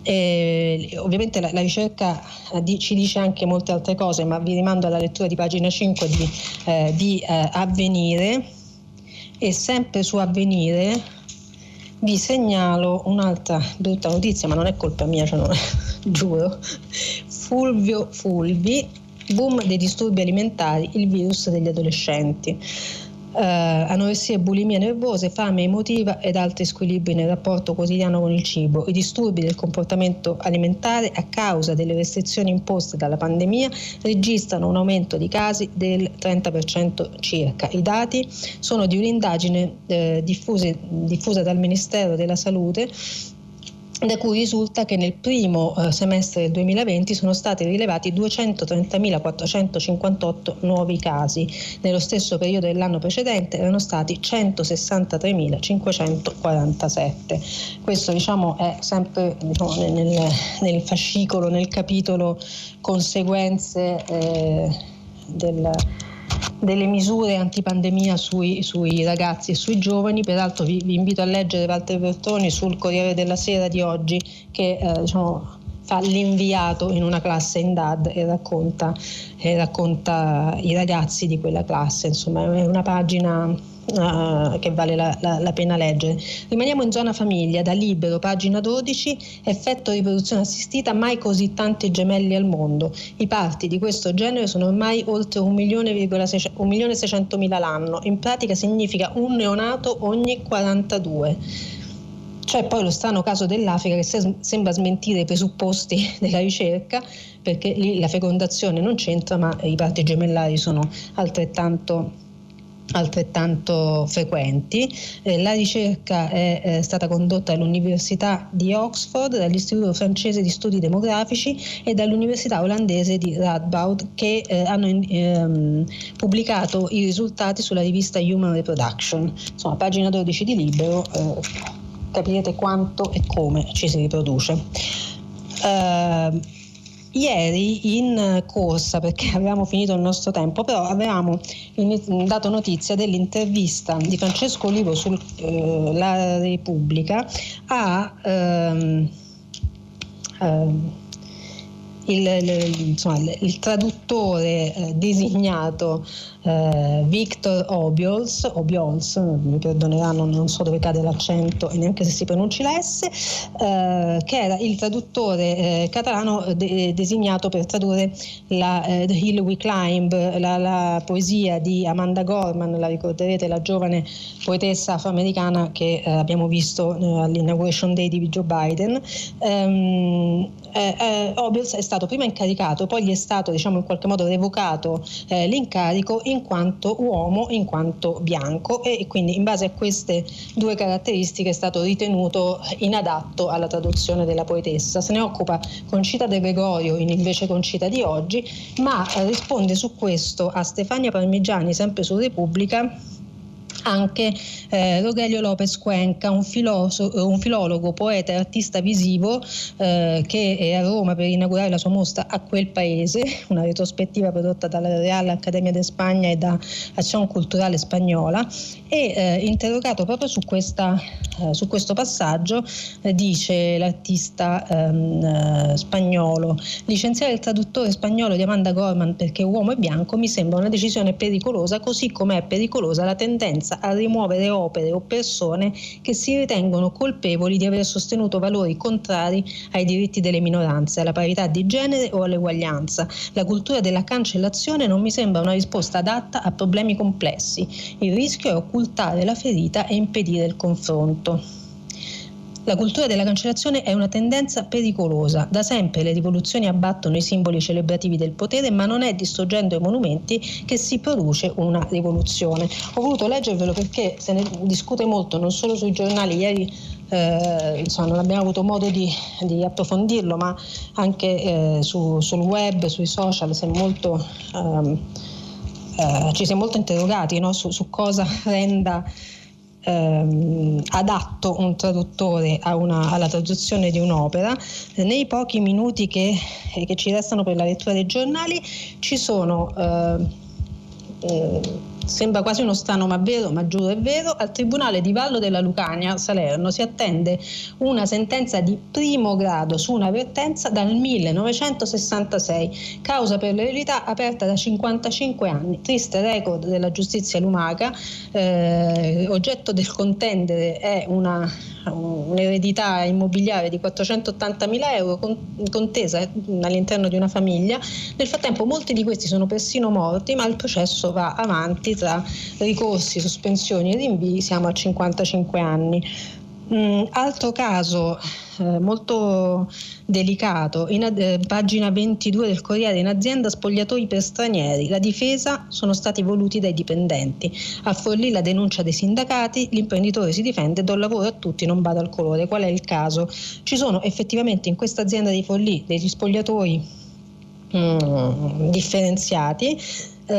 E ovviamente la, la ricerca di, ci dice anche molte altre cose, ma vi rimando alla lettura di pagina cinque di, eh, di eh, Avvenire. E sempre su Avvenire vi segnalo un'altra brutta notizia, ma non è colpa mia, cioè non è, giuro. Fulvio Fulvi, boom dei disturbi alimentari, il virus degli adolescenti. Uh, anoressie, bulimie nervose, fame emotiva ed altri squilibri nel rapporto quotidiano con il cibo. I disturbi del comportamento alimentare a causa delle restrizioni imposte dalla pandemia registrano un aumento di casi del trenta per cento circa. I dati sono di un'indagine eh, diffuse, diffusa dal Ministero della Salute, da cui risulta che nel primo semestre del duemilaventi sono stati rilevati duecentotrentamilaquattrocentocinquantotto nuovi casi. Nello stesso periodo dell'anno precedente erano stati centosessantatremilacinquecentoquarantasette. Questo diciamo è sempre diciamo, nel, nel fascicolo, nel capitolo conseguenze eh, del delle misure antipandemia sui, sui ragazzi e sui giovani. Peraltro vi, vi invito a leggere Walter Bertoni sul Corriere della Sera di oggi, che eh, diciamo, fa l'inviato in una classe in D A D e racconta, e racconta i ragazzi di quella classe. Insomma è una pagina Uh, che vale la, la, la pena leggere. Rimaniamo in zona famiglia, da Libero, pagina dodici, effetto riproduzione assistita, mai così tanti gemelli al mondo. I parti di questo genere sono ormai oltre un milione e seicentomila l'anno, in pratica significa un neonato ogni quarantadue. C'è poi lo strano caso dell'Africa che se- sembra smentire i presupposti della ricerca, perché lì la fecondazione non c'entra, ma i parti gemellari sono altrettanto... altrettanto frequenti. Eh, la ricerca è eh, stata condotta dall'Università di Oxford, dall'Istituto francese di studi demografici e dall'Università olandese di Radboud, che eh, hanno ehm, pubblicato i risultati sulla rivista Human Reproduction. Insomma, pagina dodici di Libero, eh, capirete quanto e come ci si riproduce. Uh, Ieri in corsa, perché avevamo finito il nostro tempo, però avevamo dato notizia dell'intervista di Francesco Olivo sulla eh, Repubblica a ehm, ehm, il, il, insomma, il traduttore eh, designato eh, Victor Obiols, Obiols, mi perdoneranno, non so dove cade l'accento e neanche se si pronunci la S, eh, che era il traduttore eh, catalano de- designato per tradurre la, eh, The Hill We Climb, la, la poesia di Amanda Gorman, la ricorderete, la giovane poetessa afroamericana che eh, abbiamo visto eh, all'Inauguration Day di Joe Biden. Ehm, eh, eh, Obiols è stato prima incaricato, poi gli è stato, diciamo, in qualche modo revocato eh, l'incarico in quanto uomo, in quanto bianco, e quindi in base a queste due caratteristiche è stato ritenuto inadatto alla traduzione della poetessa. Se ne occupa Concita De Gregorio in Invece Concita di oggi, ma eh, risponde su questo a Stefania Parmigiani, sempre su Repubblica, anche eh, Rogelio Lopez Cuenca, un, filosofo, un filologo, poeta e artista visivo eh, che è a Roma per inaugurare la sua mostra A Quel Paese, una retrospettiva prodotta dalla Real Accademia de Spagna e da Azione Culturale Spagnola, e eh, interrogato proprio su, questa, eh, su questo passaggio eh, dice l'artista ehm, eh, spagnolo: licenziare il traduttore spagnolo di Amanda Gorman perché uomo e bianco mi sembra una decisione pericolosa, così come è pericolosa la tendenza a rimuovere opere o persone che si ritengono colpevoli di aver sostenuto valori contrari ai diritti delle minoranze, alla parità di genere o all'eguaglianza. La cultura della cancellazione non mi sembra una risposta adatta a problemi complessi. Il rischio è occultare la ferita e impedire il confronto. La cultura della cancellazione è una tendenza pericolosa. Da sempre le rivoluzioni abbattono i simboli celebrativi del potere, ma non è distruggendo i monumenti che si produce una rivoluzione. Ho voluto leggervelo perché se ne discute molto, non solo sui giornali. Ieri eh, insomma, non abbiamo avuto modo di, di approfondirlo, ma anche eh, su, sul web, sui social, si è molto, ehm, eh, ci si è molto interrogati, no? su, su cosa renda adatto un traduttore a una, alla traduzione di un'opera. Nei pochi minuti che, che ci restano per la lettura dei giornali ci sono, eh, eh, sembra quasi uno strano ma vero, ma giuro è vero, al Tribunale di Vallo della Lucania, Salerno, si attende una sentenza di primo grado su una vertenza dal millenovecentosessantasei, causa per l'eredità aperta da cinquantacinque anni, triste record della giustizia lumaca. Eh, oggetto del contendere è una, un'eredità immobiliare di quattrocentottantamila euro con, contesa all'interno di una famiglia. Nel frattempo molti di questi sono persino morti, ma il processo va avanti tra ricorsi, sospensioni e rinvii, siamo a cinquantacinque anni. Mm, altro caso eh, molto delicato, in, eh, pagina ventidue del Corriere: in azienda spogliatoi per stranieri, la difesa sono stati voluti dai dipendenti, a Forlì la denuncia dei sindacati, l'imprenditore si difende, do lavoro a tutti, non bado al colore. Qual è il caso? Ci sono effettivamente in questa azienda di Forlì degli spogliatoi mm, differenziati. Uh,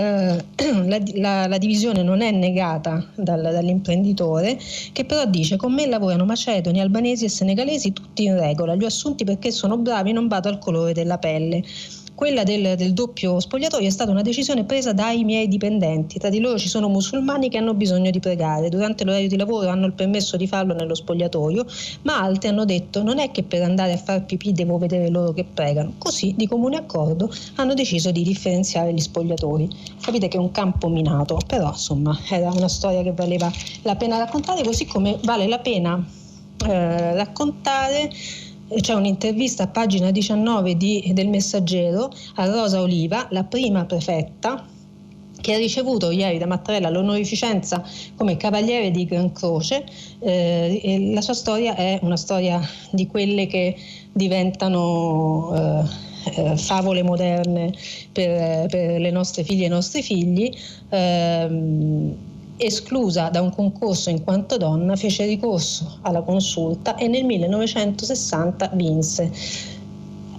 la, la, la divisione non è negata dal, dall'imprenditore, che però dice: con me lavorano macedoni, albanesi e senegalesi, tutti in regola, li ho assunti perché sono bravi, non vado al colore della pelle. Quella del, del doppio spogliatoio è stata una decisione presa dai miei dipendenti, tra di loro ci sono musulmani che hanno bisogno di pregare, durante l'orario di lavoro hanno il permesso di farlo nello spogliatoio, ma altri hanno detto: non è che per andare a far pipì devo vedere loro che pregano. Così di comune accordo hanno deciso di differenziare gli spogliatori. Capite che è un campo minato, però insomma era una storia che valeva la pena raccontare, così come vale la pena eh, raccontare. C'è un'intervista a pagina diciannove di, del Messaggero a Rosa Oliva, la prima prefetta, che ha ricevuto ieri da Mattarella l'onorificenza come Cavaliere di Gran Croce. Eh, e la sua storia è una storia di quelle che diventano eh, Eh, favole moderne per, per le nostre figlie e i nostri figli. Ehm, esclusa da un concorso in quanto donna, fece ricorso alla consulta e nel millenovecentosessanta vinse.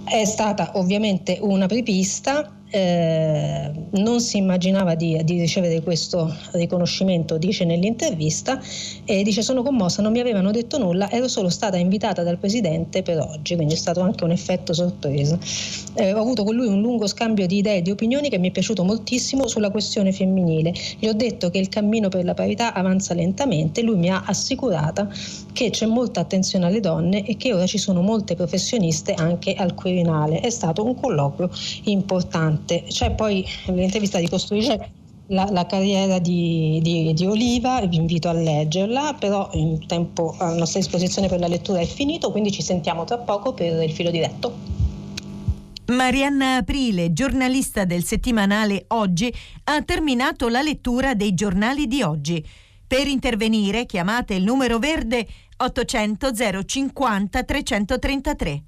È stata ovviamente una apripista, eh, non si immaginava di, di ricevere questo riconoscimento, dice nell'intervista, e dice: sono commossa, non mi avevano detto nulla, ero solo stata invitata dal presidente per oggi, quindi è stato anche un effetto sorpresa. Eh, ho avuto con lui un lungo scambio di idee e di opinioni che mi è piaciuto moltissimo sulla questione femminile. Gli ho detto che il cammino per la parità avanza lentamente, lui mi ha assicurata che c'è molta attenzione alle donne e che ora ci sono molte professioniste anche al Quirinale. È stato un colloquio importante. C'è poi l'intervista di Costruisce la, la carriera di, di, di Oliva, vi invito a leggerla, però il tempo a nostra disposizione per la lettura è finito, quindi ci sentiamo tra poco per il filo diretto. Marianna Aprile, giornalista del settimanale Oggi, ha terminato la lettura dei giornali di oggi. Per intervenire chiamate il numero verde ottocento zero cinquanta trecentotrentatré.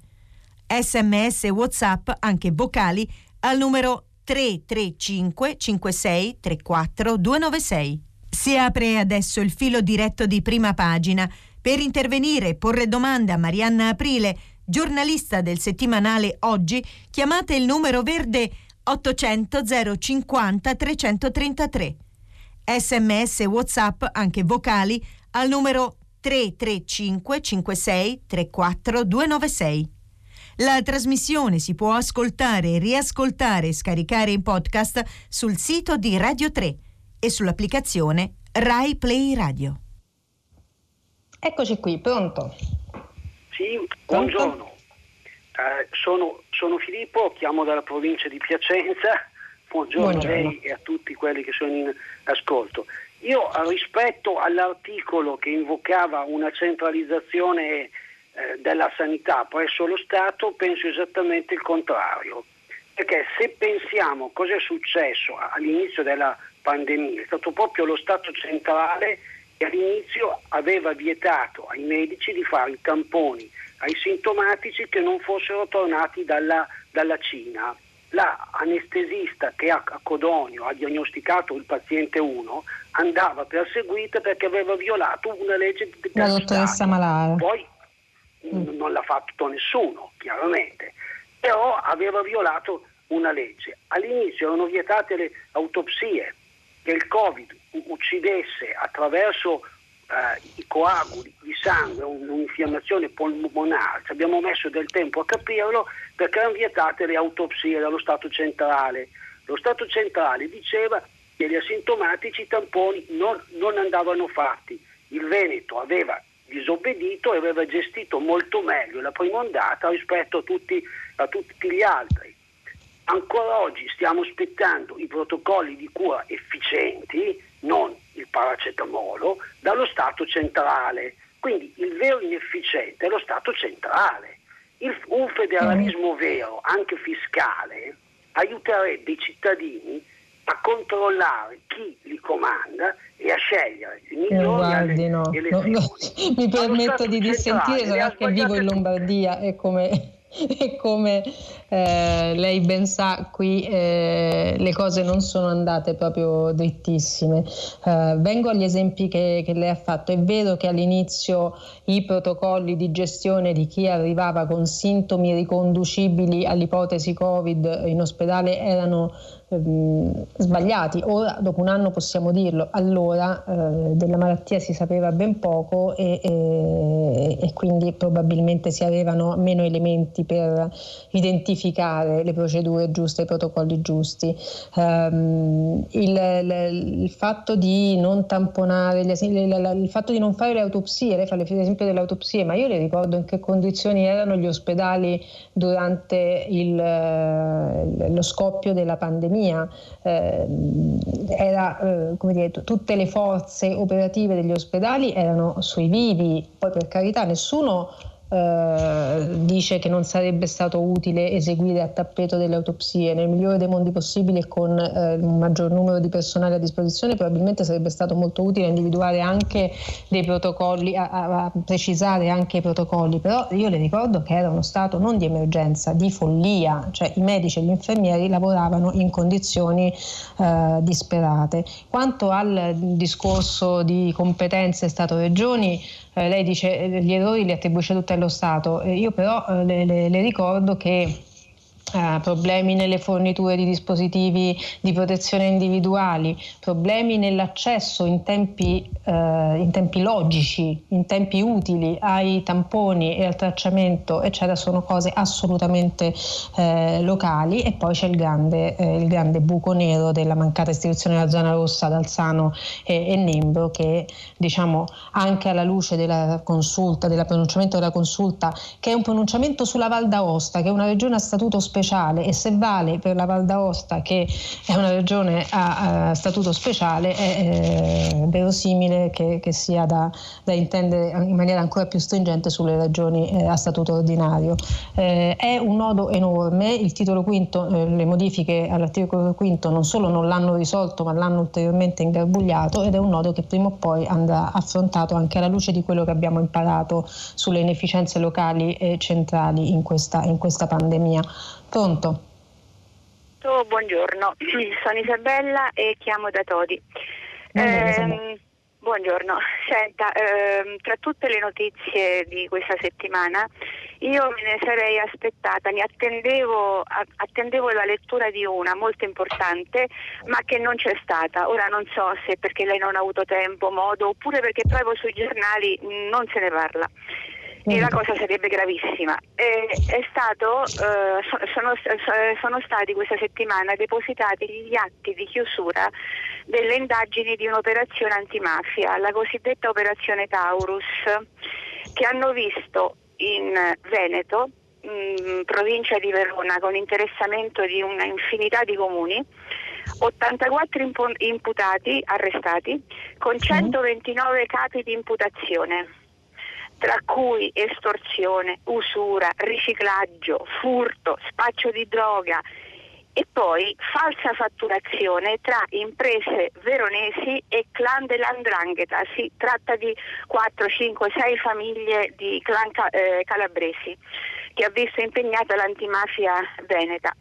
Sms, WhatsApp, anche vocali, al numero tre tre cinque cinque sei tre quattro due nove sei. Si apre adesso il filo diretto di Prima Pagina. Per intervenire e porre domande a Marianna Aprile, giornalista del settimanale Oggi, chiamate il numero verde ottocento zero cinquanta trecentotrentatré. Sms, WhatsApp, anche vocali, al numero tre tre cinque cinque sei tre quattro due nove sei. La trasmissione si può ascoltare, riascoltare e scaricare in podcast sul sito di Radio tre e sull'applicazione Rai Play Radio. Eccoci qui, pronto? Sì, buongiorno. Eh, sono, sono Filippo, chiamo dalla provincia di Piacenza. Buongiorno, buongiorno a lei e a tutti quelli che sono in ascolto. Io, rispetto all'articolo che invocava una centralizzazione della sanità presso lo Stato, penso esattamente il contrario, perché se pensiamo cosa è successo all'inizio della pandemia, è stato proprio lo Stato centrale che all'inizio aveva vietato ai medici di fare i tamponi ai sintomatici che non fossero tornati dalla, dalla Cina. La anestesista che a Codogno ha diagnosticato il paziente uno andava perseguita perché aveva violato una legge della dottoressa Malala. Poi non l'ha fatto nessuno, chiaramente, però aveva violato una legge. All'inizio erano vietate le autopsie, che il Covid uccidesse attraverso eh, i coaguli di sangue, un'infiammazione polmonare. Ci abbiamo messo del tempo a capirlo, perché erano vietate le autopsie dallo Stato centrale. Lo Stato centrale diceva che gli asintomatici, i tamponi non, non andavano fatti. Il Veneto aveva disobbedito e aveva gestito molto meglio la prima ondata rispetto a tutti, a tutti gli altri. Ancora oggi stiamo aspettando i protocolli di cura efficienti, non il paracetamolo, dallo Stato centrale. Quindi il vero inefficiente è lo Stato centrale. Il, un federalismo vero, anche fiscale, aiuterebbe i cittadini a controllare chi li comanda e a scegliere i migliori eh, no. elezioni. No, no. Mi permetto di dissentire, sarà che vivo in Lombardia e come, e come eh, lei ben sa qui eh, le cose non sono andate proprio drittissime. Eh, vengo agli esempi che, che lei ha fatto. È vero che all'inizio i protocolli di gestione di chi arrivava con sintomi riconducibili all'ipotesi Covid in ospedale erano sbagliati. Ora, dopo un anno, possiamo dirlo. Allora eh, della malattia si sapeva ben poco e, e, e quindi probabilmente si avevano meno elementi per identificare le procedure giuste, i protocolli giusti. Um, il, il, il fatto di non tamponare, il fatto di non fare le autopsie, lei fa l'esempio delle autopsie, ma io le ricordo in che condizioni erano gli ospedali durante il, lo scoppio della pandemia. Eh, era eh, come dire, t- tutte le forze operative degli ospedali erano sui vivi, poi per carità nessuno eh, dice che non sarebbe stato utile eseguire a tappeto delle autopsie nel migliore dei mondi possibili e con eh, un maggior numero di personale a disposizione. Probabilmente sarebbe stato molto utile individuare anche dei protocolli, a, a, a precisare anche i protocolli, però io le ricordo che era uno stato non di emergenza, di follia, cioè i medici e gli infermieri lavoravano in condizioni eh, disperate. Quanto al discorso di competenze Stato-Regioni, eh, lei dice gli errori li attribuisce tutti allo Stato, eh, io però eh, le, le, le ricordo che Uh, problemi nelle forniture di dispositivi di protezione individuali, problemi nell'accesso in tempi, uh, in tempi logici, in tempi utili ai tamponi e al tracciamento, eccetera, sono cose assolutamente uh, locali. E poi c'è il grande, uh, il grande buco nero della mancata istituzione della zona rossa ad Alzano e, e Nembro, che diciamo anche alla luce della consulta, del pronunciamento della consulta, che è un pronunciamento sulla Val d'Aosta, che è una regione a statuto speciale. Speciale, e se vale per la Val d'Aosta, che è una regione a, a statuto speciale, è eh, verosimile che, che sia da, da intendere in maniera ancora più stringente sulle regioni eh, a statuto ordinario. Eh, è un nodo enorme. Il titolo quinto, eh, le modifiche all'articolo quinto non solo non l'hanno risolto, ma l'hanno ulteriormente ingarbugliato, ed è un nodo che prima o poi andrà affrontato anche alla luce di quello che abbiamo imparato sulle inefficienze locali e centrali in questa, in questa pandemia. Pronto? Oh, buongiorno, sono Isabella e chiamo da Todi. Buongiorno. Eh, buongiorno. Senta, eh, tra tutte le notizie di questa settimana io me ne sarei aspettata, mi attendevo, attendevo la lettura di una molto importante, ma che non c'è stata. Ora non so se perché lei non ha avuto tempo, modo, oppure perché proprio sui giornali non se ne parla. E la cosa sarebbe gravissima. Eh, è stato, eh, sono, sono stati questa settimana depositati gli atti di chiusura delle indagini di un'operazione antimafia, la cosiddetta operazione Taurus, che hanno visto in Veneto, mh, provincia di Verona, con interessamento di una infinità di comuni, ottantaquattro impu- imputati arrestati, con centoventinove capi di imputazione, tra cui estorsione, usura, riciclaggio, furto, spaccio di droga e poi falsa fatturazione tra imprese veronesi e clan dell'Andrangheta. Si tratta di quattro, cinque, sei famiglie di clan eh, calabresi, che ha visto impegnata l'antimafia veneta.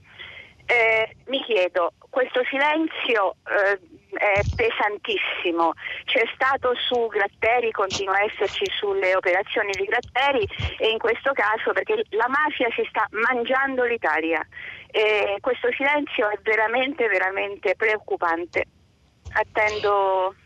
Eh, mi chiedo, questo silenzio eh, è pesantissimo, c'è stato su Gratteri, continua a esserci sulle operazioni di Gratteri, e in questo caso perché la mafia si sta mangiando l'Italia. Eh, questo silenzio è veramente, veramente preoccupante. Attendo...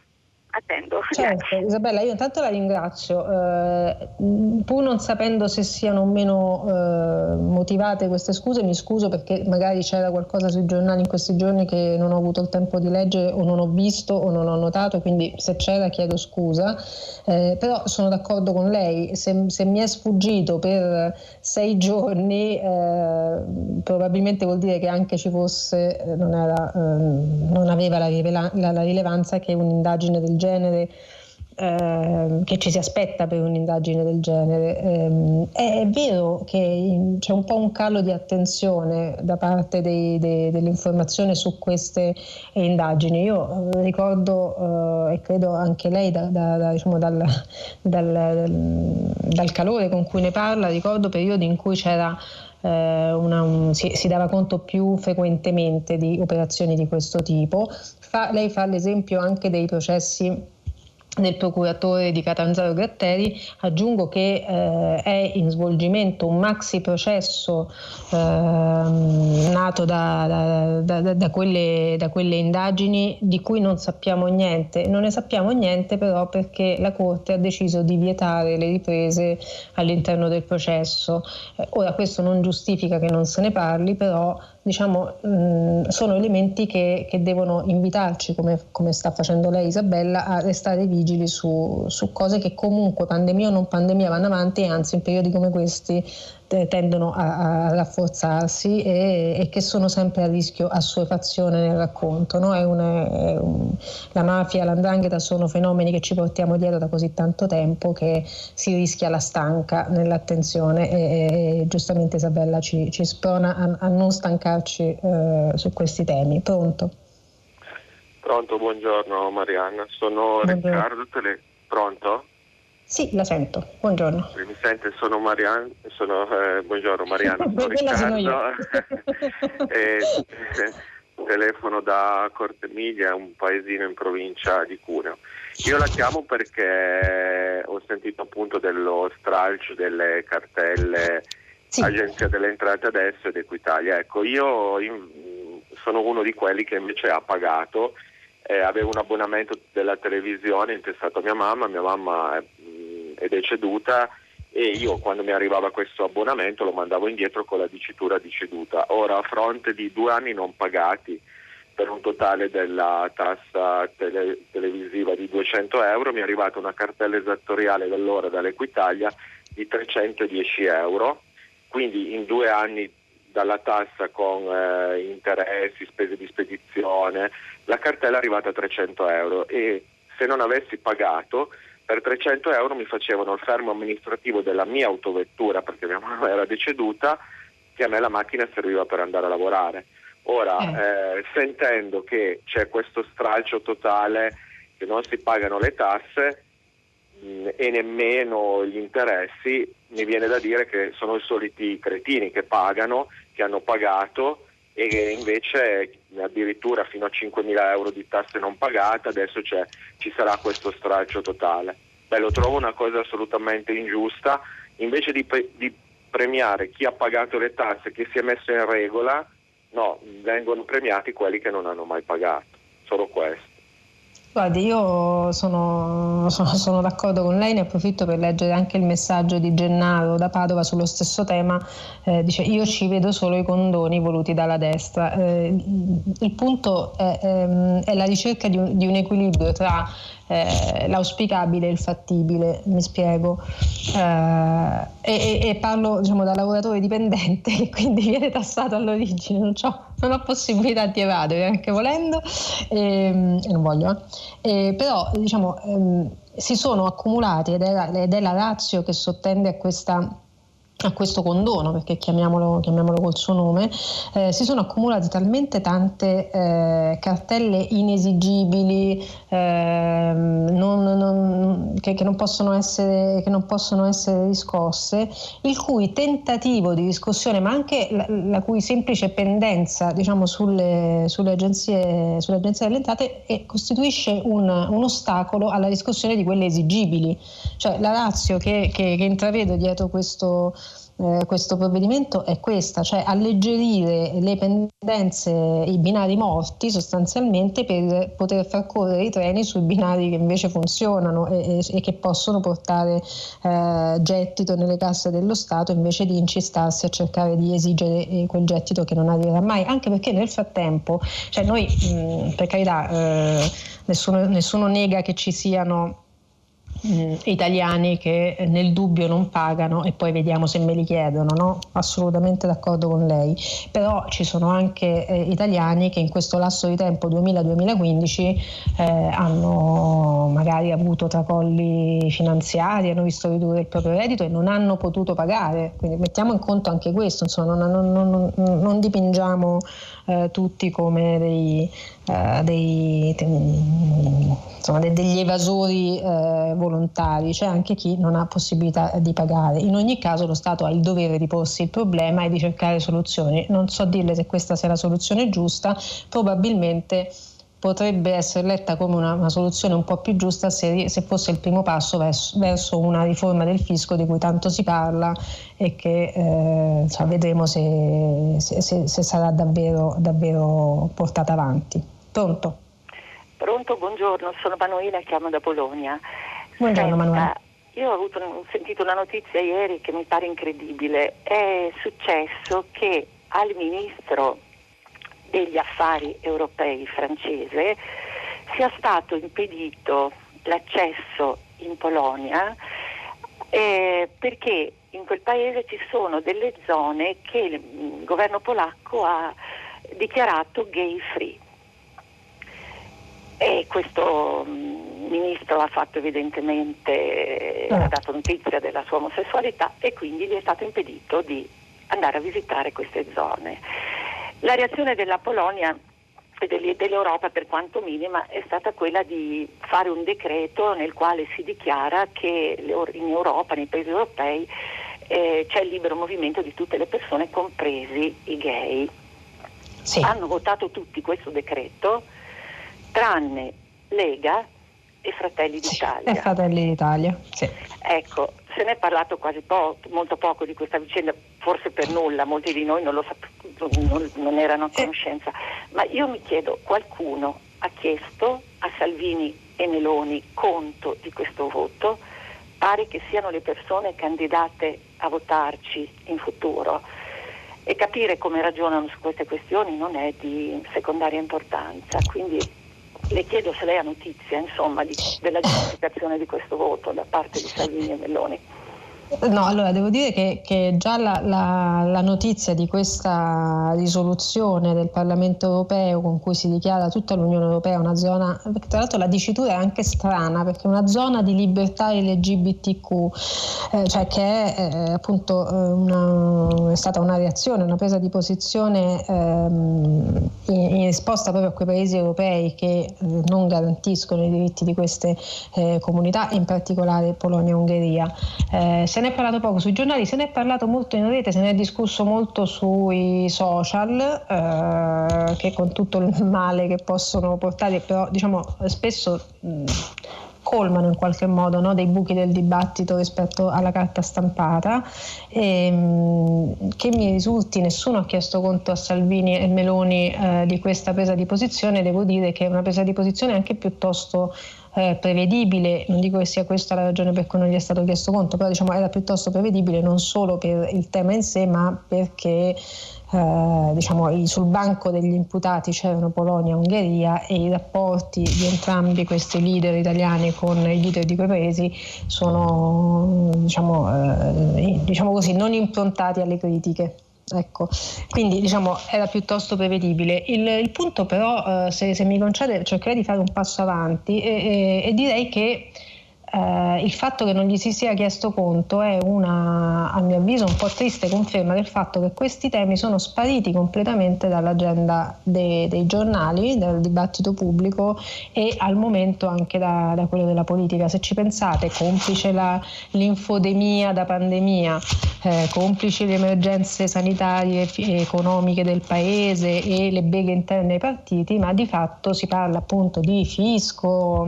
Attendo. Certo, Isabella, io intanto la ringrazio, eh, pur non sapendo se siano o meno eh, motivate queste scuse, mi scuso perché magari c'era qualcosa sui giornali in questi giorni che non ho avuto il tempo di leggere o non ho visto o non ho notato, quindi se c'era chiedo scusa, eh, però sono d'accordo con lei, se, se mi è sfuggito per sei giorni eh, probabilmente vuol dire che anche ci fosse, eh, non, era, eh, non aveva la, rivela- la, la rilevanza che un'indagine del genere genere eh, che ci si aspetta per un'indagine del genere. Eh, è, è vero che in, c'è un po' un calo di attenzione da parte dei, dei, dell'informazione su queste indagini. Io ricordo, eh, e credo anche lei da, da, da, diciamo dal, dal, dal calore con cui ne parla, ricordo periodi in cui c'era Una, un, si, si dava conto più frequentemente di operazioni di questo tipo. Fa, lei fa l'esempio anche dei processi del procuratore di Catanzaro Gratteri. Aggiungo che eh, è in svolgimento un maxi processo eh, nato da, da, da, da, quelle, da quelle indagini di cui non sappiamo niente. Non ne sappiamo niente però perché la Corte ha deciso di vietare le riprese all'interno del processo. Eh, ora questo non giustifica che non se ne parli, però diciamo mh, sono elementi che, che devono invitarci, come, come sta facendo lei Isabella, a restare vigili su, su cose che comunque, pandemia o non pandemia, vanno avanti, e anzi in periodi come questi tendono a, a rafforzarsi e, e che sono sempre a rischio assuefazione nel racconto, no? È una, è un, la mafia, l'andrangheta sono fenomeni che ci portiamo dietro da così tanto tempo che si rischia la stanca nell'attenzione e, e giustamente Isabella ci, ci sprona a, a non stancarci eh, su questi temi. Pronto? Pronto, buongiorno Marianna, sono buongiorno. Riccardo, te le... pronto? Sì, la sento, buongiorno. Mi sente, sono Marianna, sono, eh, buongiorno Marianna, sono Riccardo, e, eh, telefono da Corte Emilia, un paesino in provincia di Cuneo. Io la chiamo perché ho sentito appunto dello stralcio delle cartelle, sì, Agenzia delle Entrate adesso ed Equitalia. Ecco, io in, sono uno di quelli che invece ha pagato. Eh, avevo un abbonamento della televisione intestato a mia mamma, mia mamma mh, è deceduta e io quando mi arrivava questo abbonamento lo mandavo indietro con la dicitura di ceduta. Ora, a fronte di due anni non pagati per un totale della tassa tele- televisiva di duecento euro, mi è arrivata una cartella esattoriale dell'ora dall'Equitalia di trecentodieci euro, quindi in due anni dalla tassa con eh, interessi, spese di spedizione, la cartella è arrivata a trecento euro e se non avessi pagato per trecento euro mi facevano il fermo amministrativo della mia autovettura perché mia mamma era deceduta, che a me la macchina serviva per andare a lavorare. Ora, eh, sentendo che c'è questo stralcio totale, che non si pagano le tasse mh, e nemmeno gli interessi, mi viene da dire che sono i soliti cretini che pagano, che hanno pagato e che invece addirittura fino a cinquemila euro di tasse non pagate, adesso c'è, ci sarà questo stralcio totale. Beh, lo trovo una cosa assolutamente ingiusta, invece di, pre- di premiare chi ha pagato le tasse, chi si è messo in regola, no, vengono premiati quelli che non hanno mai pagato, solo questo. Guardi, io sono, sono, sono d'accordo con lei, ne approfitto per leggere anche il messaggio di Gennaro da Padova sullo stesso tema. Eh, dice: io ci vedo solo i condoni voluti dalla destra. Eh, il punto è, ehm, è la ricerca di un, di un equilibrio tra Eh, l'auspicabile e il fattibile, mi spiego, eh, e, e parlo, diciamo, da lavoratore dipendente che quindi viene tassato all'origine, non, non ho possibilità di evadere anche volendo, e, non voglio, eh. E, però diciamo ehm, si sono accumulati ed è la, ed è la ratio che sottende a questa a questo condono, perché chiamiamolo, chiamiamolo col suo nome, eh, si sono accumulate talmente tante eh, cartelle inesigibili eh, non, non, che, che, non possono essere, che non possono essere riscosse, il cui tentativo di riscossione, ma anche la, la cui semplice pendenza, diciamo, sulle, sulle, agenzie, sulle agenzie delle entrate, e costituisce un, un ostacolo alla riscossione di quelle esigibili. Cioè la ratio che, che, che intravedo dietro questo Eh, questo provvedimento è questa, cioè alleggerire le pendenze, i binari morti sostanzialmente, per poter far correre i treni sui binari che invece funzionano e, e, e che possono portare eh, gettito nelle casse dello Stato, invece di incistarsi a cercare di esigere eh, quel gettito che non arriverà mai, anche perché nel frattempo, cioè noi mh, per carità eh, nessuno, nessuno nega che ci siano italiani che nel dubbio non pagano e poi vediamo se me li chiedono, no? Assolutamente d'accordo con lei, però ci sono anche eh, italiani che in questo lasso di tempo duemila duemilaquindici eh, hanno magari avuto tracolli finanziari, hanno visto ridurre il proprio reddito e non hanno potuto pagare, quindi mettiamo in conto anche questo, insomma, non, non, non, non, non dipingiamo eh, tutti come dei, eh, dei, insomma, degli evasori eh, volontari, c'è cioè anche chi non ha possibilità di pagare. In ogni caso lo Stato ha il dovere di porsi il problema e di cercare soluzioni. Non so dirle se questa sia la soluzione giusta, probabilmente potrebbe essere letta come una, una soluzione un po' più giusta se, se fosse il primo passo verso, verso una riforma del fisco di cui tanto si parla e che eh, cioè vedremo se, se, se, se sarà davvero, davvero portata avanti. Pronto? Pronto, buongiorno, sono Manuela, chiamo da Bologna. Buongiorno Manuela. Io ho, avuto, ho sentito una notizia ieri che mi pare incredibile. È successo che al ministro degli affari europei francese sia stato impedito l'accesso in Polonia eh, perché in quel paese ci sono delle zone che il governo polacco ha dichiarato gay free, e questo ministro ha fatto evidentemente, ha dato notizia della sua omosessualità e quindi gli è stato impedito di andare a visitare queste zone. La reazione della Polonia e dell'Europa, per quanto minima, è stata quella di fare un decreto nel quale si dichiara che in Europa, nei paesi europei, eh, c'è il libero movimento di tutte le persone, compresi i gay. Sì. Hanno votato tutti questo decreto, tranne Lega e Fratelli d'Italia. Sì, e Fratelli d'Italia, sì. Ecco, se ne è parlato quasi poco, molto poco di questa vicenda, forse per nulla, molti di noi non lo sap- non, non erano a conoscenza, ma io mi chiedo, qualcuno ha chiesto a Salvini e Meloni conto di questo voto? Pare che siano le persone candidate a votarci in futuro, e capire come ragionano su queste questioni non è di secondaria importanza, quindi le chiedo se lei ha notizia, insomma, di, della giustificazione di questo voto da parte di Salvini e Meloni. No, allora devo dire che, che già la, la, la notizia di questa risoluzione del Parlamento europeo con cui si dichiara tutta l'Unione Europea una zona, tra l'altro la dicitura è anche strana, perché è una zona di libertà L G B T Q, eh, cioè che è eh, appunto una, è stata una reazione, una presa di posizione ehm, in, in risposta proprio a quei paesi europei che eh, non garantiscono i diritti di queste eh, comunità, in particolare Polonia e Ungheria. Eh, Se ne è parlato poco sui giornali, se ne è parlato molto in rete, se ne è discusso molto sui social, eh, che con tutto il male che possono portare, però diciamo spesso mh, colmano in qualche modo, no, dei buchi del dibattito rispetto alla carta stampata. E, mh, che mi risulti, nessuno ha chiesto conto a Salvini e Meloni eh, di questa presa di posizione. Devo dire che è una presa di posizione anche piuttosto Eh, prevedibile, non dico che sia questa la ragione per cui non gli è stato chiesto conto, però diciamo era piuttosto prevedibile non solo per il tema in sé, ma perché eh, diciamo sul banco degli imputati c'erano Polonia e Ungheria, e i rapporti di entrambi questi leader italiani con i leader di quei paesi sono diciamo, eh, diciamo così, non improntati alle critiche. Ecco, quindi diciamo era piuttosto prevedibile. Il, il punto però, eh, se, se mi concede, cercherei di fare un passo avanti e, e, e direi che eh, il fatto che non gli si sia chiesto conto è una, a mio avviso, un po' triste conferma del fatto che questi temi sono spariti completamente dall'agenda de, dei giornali, dal dibattito pubblico e al momento anche da, da quello della politica. Se ci pensate, complice la, l'infodemia da pandemia, Eh, complici le emergenze sanitarie e economiche del paese e le beghe interne ai partiti, ma di fatto si parla appunto di fisco,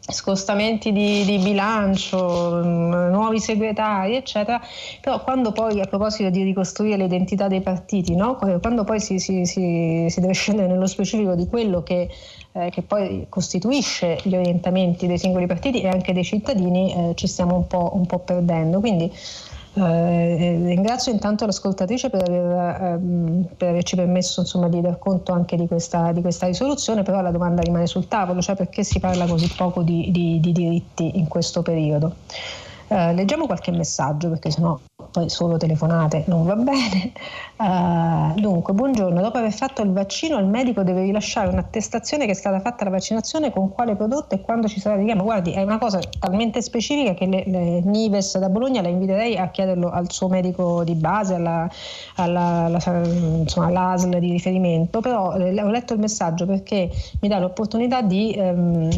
scostamenti di, di bilancio, mh, nuovi segretari, eccetera. Però quando poi, a proposito di ricostruire l'identità dei partiti, no? Quando poi si, si, si, si deve scendere nello specifico di quello che Eh, che poi costituisce gli orientamenti dei singoli partiti e anche dei cittadini, eh, ci stiamo un po', un po' perdendo. Quindi eh, ringrazio intanto l'ascoltatrice per, aver, ehm, per averci permesso insomma di dar conto anche di questa, di questa risoluzione, però la domanda rimane sul tavolo, cioè perché si parla così poco di, di, di diritti in questo periodo. Eh, leggiamo qualche messaggio, perché sennò poi solo telefonate non va bene. Uh, dunque, buongiorno, dopo aver fatto il vaccino il medico deve rilasciare un'attestazione che è stata fatta la vaccinazione, con quale prodotto e quando ci sarà il richiamo. Guardi, è una cosa talmente specifica che le, le Nives da Bologna la inviterei a chiederlo al suo medico di base, alla, alla, alla, insomma, all'A S L di riferimento, però eh, ho letto il messaggio perché mi dà l'opportunità di... Ehm,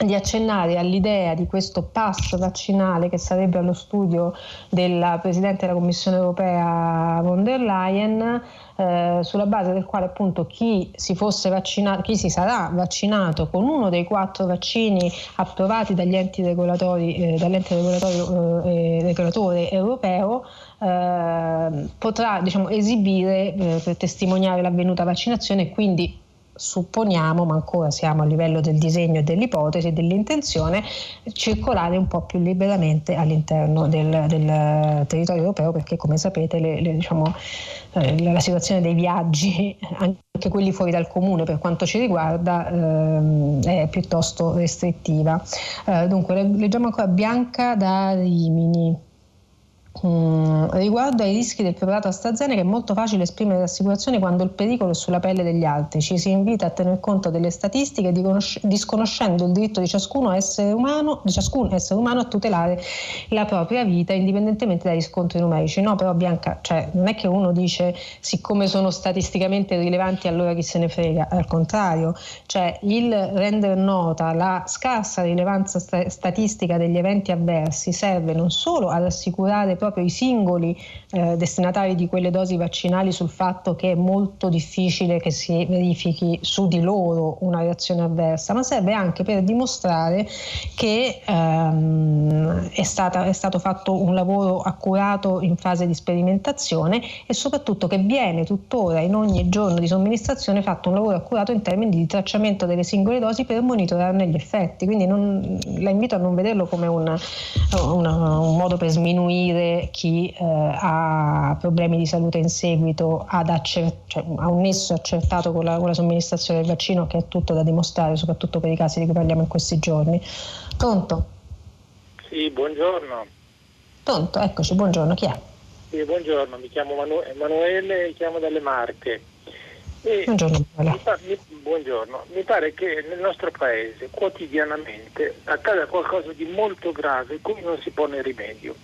di accennare all'idea di questo pass vaccinale che sarebbe allo studio della Presidente della Commissione europea von der Leyen, eh, sulla base del quale appunto chi si fosse vaccinato, chi si sarà vaccinato con uno dei quattro vaccini approvati dagli enti regolatori, eh, dall'ente regolatorio, eh, regolatore europeo, eh, potrà diciamo esibire eh, per testimoniare l'avvenuta vaccinazione e quindi supponiamo, ma ancora siamo a livello del disegno e dell'ipotesi e dell'intenzione, circolare un po' più liberamente all'interno del, del territorio europeo, perché come sapete le, le, diciamo, eh, la situazione dei viaggi, anche quelli fuori dal comune per quanto ci riguarda, ehm, è piuttosto restrittiva. Eh, dunque, leggiamo ancora Bianca da Rimini. Mm, riguardo ai rischi del preparato AstraZeneca, è molto facile esprimere rassicurazioni quando il pericolo è sulla pelle degli altri. Ci si invita a tener conto delle statistiche, disconoscendo il diritto di ciascuno essere umano, di ciascun essere umano a tutelare la propria vita indipendentemente dai riscontri numerici. No, però Bianca, cioè, non è che uno dice siccome sono statisticamente rilevanti allora chi se ne frega, al contrario, cioè il rendere nota la scarsa rilevanza st- statistica degli eventi avversi serve non solo a rassicurare proprio i singoli eh, destinatari di quelle dosi vaccinali sul fatto che è molto difficile che si verifichi su di loro una reazione avversa, ma serve anche per dimostrare che ehm, è, stata, è stato fatto un lavoro accurato in fase di sperimentazione e soprattutto che viene tuttora in ogni giorno di somministrazione fatto un lavoro accurato in termini di tracciamento delle singole dosi per monitorarne gli effetti. Quindi non, la invito a non vederlo come una, una, un modo per sminuire chi eh, ha problemi di salute in seguito ad accer- cioè, a un nesso accertato con la, con la somministrazione del vaccino, che è tutto da dimostrare, soprattutto per i casi di cui parliamo in questi giorni. Pronto? Sì, buongiorno. Pronto, eccoci, buongiorno, chi è? Sì, buongiorno, mi chiamo Manu- Emanuele, mi chiamo dalle Marche. E buongiorno, mi pa- mi- buongiorno, mi pare che nel nostro paese quotidianamente accada qualcosa di molto grave cui non si pone rimedio.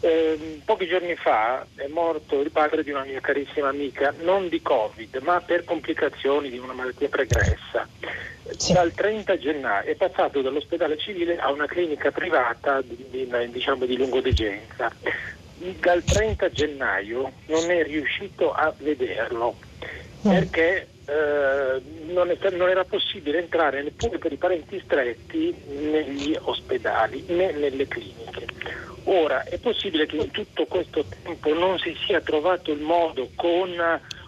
Eh, pochi giorni fa è morto il padre di una mia carissima amica, non di Covid ma per complicazioni di una malattia pregressa. Sì. Dal trenta gennaio è passato dall'ospedale civile a una clinica privata di, di, diciamo di lungodegenza. Dal trenta gennaio non è riuscito a vederlo perché eh, non, è, non era possibile entrare neppure per i parenti stretti negli ospedali né nelle cliniche. Ora, è possibile che in tutto questo tempo non si sia trovato il modo, con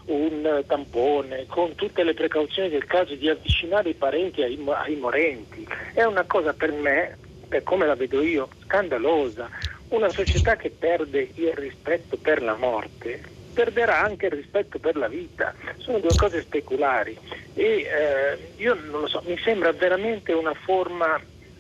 un tampone, con tutte le precauzioni del caso, di avvicinare i parenti ai, ai morenti? È una cosa, per me, per come la vedo io, scandalosa. Una società che perde il rispetto per la morte perderà anche il rispetto per la vita. Sono due cose speculari e eh, io non lo so, mi sembra veramente una forma,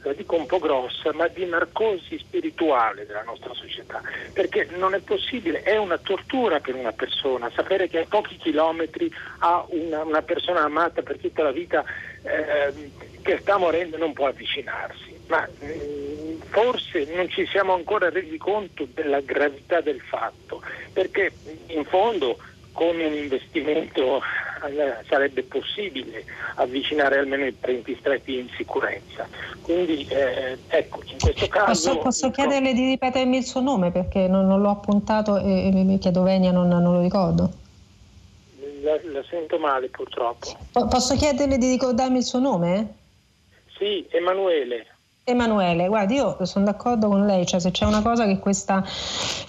la dico un po' grossa, ma di narcosi spirituale della nostra società, perché non è possibile, è una tortura per una persona sapere che a pochi chilometri ha una, una persona amata per tutta la vita eh, che sta morendo e non può avvicinarsi. Ma eh, forse non ci siamo ancora resi conto della gravità del fatto, perché in fondo con un investimento eh, sarebbe possibile avvicinare almeno i parenti stretti in sicurezza. Quindi eh, ecco, in questo caso... Posso, posso chiederle di ripetermi il suo nome, perché non, non l'ho appuntato e, e mi chiedo venia, non, non lo ricordo. La, la sento male purtroppo. P- posso chiederle di ricordarmi il suo nome? Sì, Emanuele. Emanuele, guardi, io sono d'accordo con lei, cioè se c'è una cosa che questa,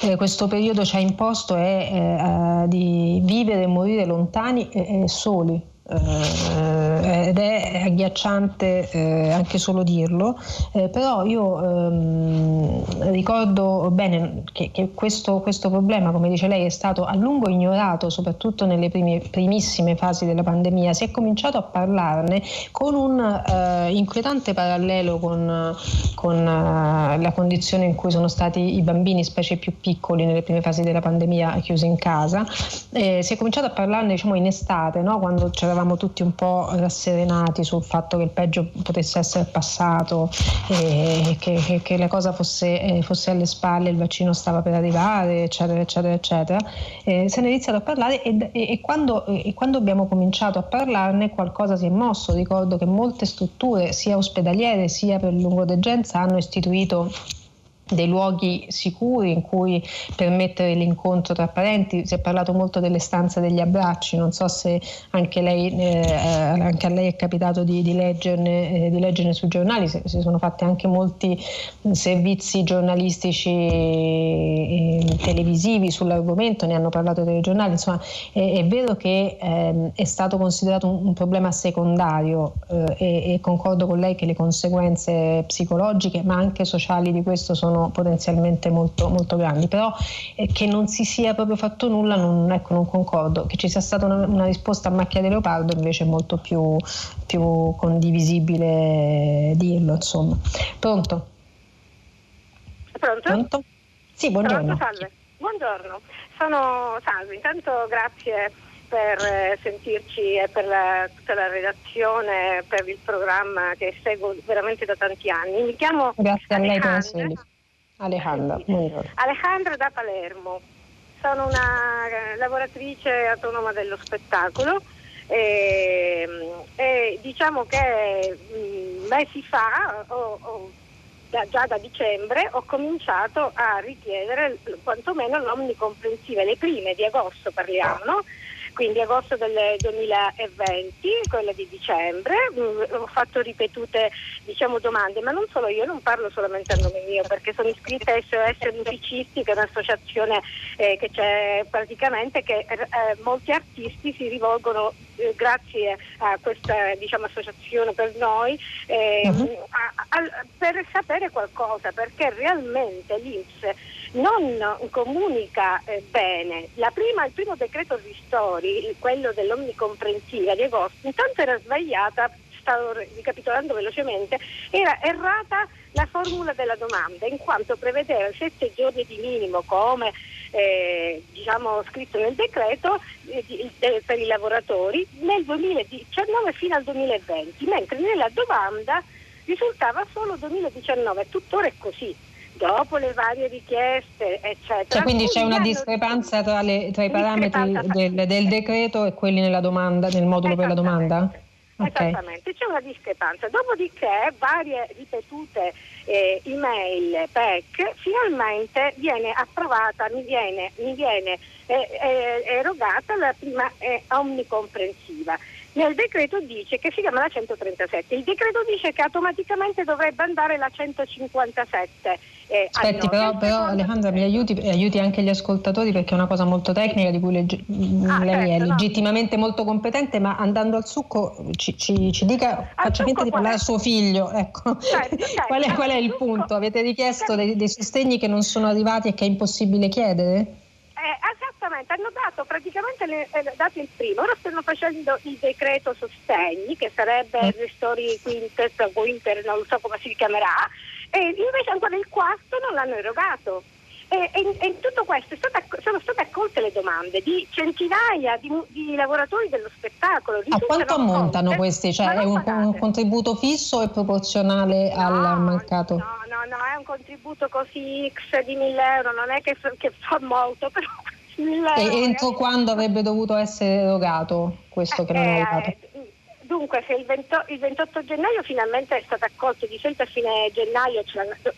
eh, questo periodo ci ha imposto è eh, eh, di vivere e morire lontani e, e soli. Eh, ed è agghiacciante eh, anche solo dirlo, eh, però io ehm, ricordo bene che, che questo, questo problema, come dice lei, è stato a lungo ignorato, soprattutto nelle prime, primissime fasi della pandemia. Si è cominciato a parlarne con un eh, inquietante parallelo con, con eh, la condizione in cui sono stati i bambini, specie più piccoli, nelle prime fasi della pandemia chiusi in casa. Eh, si è cominciato a parlarne, diciamo, in estate, no? Quando c'eravamo tutti un po' rasserenati sul fatto che il peggio potesse essere passato e che, che, che la cosa fosse, eh, fosse alle spalle, il vaccino stava per arrivare, eccetera eccetera eccetera, eh, se ne è iniziato a parlare e, e, e, quando, e quando abbiamo cominciato a parlarne qualcosa si è mosso. Ricordo che molte strutture, sia ospedaliere sia per lungodegenza, hanno istituito dei luoghi sicuri in cui permettere l'incontro tra parenti. Si è parlato molto delle stanze degli abbracci, non so se anche lei eh, anche a lei è capitato di, di, leggerne, eh, di leggerne sui giornali. Si, si sono fatti anche molti servizi giornalistici eh, televisivi sull'argomento, ne hanno parlato i telegiornali. Insomma è, è vero che eh, è stato considerato un, un problema secondario eh, e, e concordo con lei che le conseguenze psicologiche ma anche sociali di questo sono potenzialmente molto, molto grandi, però eh, che non si sia proprio fatto nulla non, ecco, non concordo. Che ci sia stata una, una risposta a macchia di leopardo invece è molto più, più condivisibile dirlo, insomma. Pronto? Pronto? Pronto? Sì, buongiorno. Pronto, salve. Buongiorno, sono Salve, intanto grazie per sentirci e per la, tutta la redazione, per il programma che seguo veramente da tanti anni. Mi chiamo Grazie a lei Alejandra. Alejandra, buongiorno. Alejandra da Palermo, sono una lavoratrice autonoma dello spettacolo e, e diciamo che mesi fa, o, o, da, già da dicembre, ho cominciato a richiedere quantomeno l'omnicomprensiva, le prime di agosto parliamo, no? Quindi agosto del duemilaventi, quella di dicembre, mh, ho fatto ripetute diciamo domande, ma non solo io, non parlo solamente a nome mio, perché sono iscritta a S O S Musicisti, che è un'associazione eh, che c'è praticamente, che eh, molti artisti si rivolgono eh, grazie a questa diciamo associazione per noi, eh, uh-huh. a, a, per sapere qualcosa, perché realmente l'I N P S non comunica eh, bene. La prima, il primo decreto ristori, quello dell'omnicomprensiva di agosto, intanto era sbagliata, stavo ricapitolando velocemente, era errata la formula della domanda, in quanto prevedeva sette giorni di minimo come eh, diciamo scritto nel decreto eh, di, de, per i lavoratori nel duemiladiciannove fino al duemilaventi, mentre nella domanda risultava solo duemiladiciannove, tuttora è così. Dopo le varie richieste, eccetera. Cioè, quindi c'è una discrepanza tra, le, tra i parametri del, del decreto e quelli nella domanda, nel modulo per la domanda? Esattamente, okay. C'è una discrepanza. Dopodiché varie ripetute eh, email, P E C, finalmente viene approvata, mi viene, mi viene eh, eh, erogata la prima eh, omnicomprensiva. Nel decreto dice che si chiama la centotrentasette, il decreto dice che automaticamente dovrebbe andare la centocinquantasette. Eh, Aspetti però, però Alejandra mi aiuti, aiuti anche gli ascoltatori, perché è una cosa molto tecnica di cui legge, ah, lei certo, è legittimamente no. molto competente, ma andando al succo ci, ci, ci dica, al faccia finta di parlare a suo figlio, ecco. Certo, certo. qual è, qual è il succo. punto? Avete richiesto certo. dei, dei sostegni che non sono arrivati e che è impossibile chiedere? Eh, esattamente, hanno dato praticamente le, eh, dato il primo, ora stanno facendo il decreto sostegni, che sarebbe il ristori quintet o quinter, non so come si chiamerà, e invece ancora il quarto non l'hanno erogato. E, e, e in tutto questo è stata, sono state accolte le domande di centinaia di, di lavoratori dello spettacolo. Di A quanto ammontano conte, questi? Cioè è un, un contributo fisso e proporzionale no, al mancato? No, no, no, è un contributo così X di mille euro, non è che, che fa molto, però mille euro. E entro quando avrebbe dovuto essere erogato questo eh, che non è arrivato? Eh, Dunque, se il, venti, il ventotto gennaio finalmente è stato accolto, di solito a fine gennaio,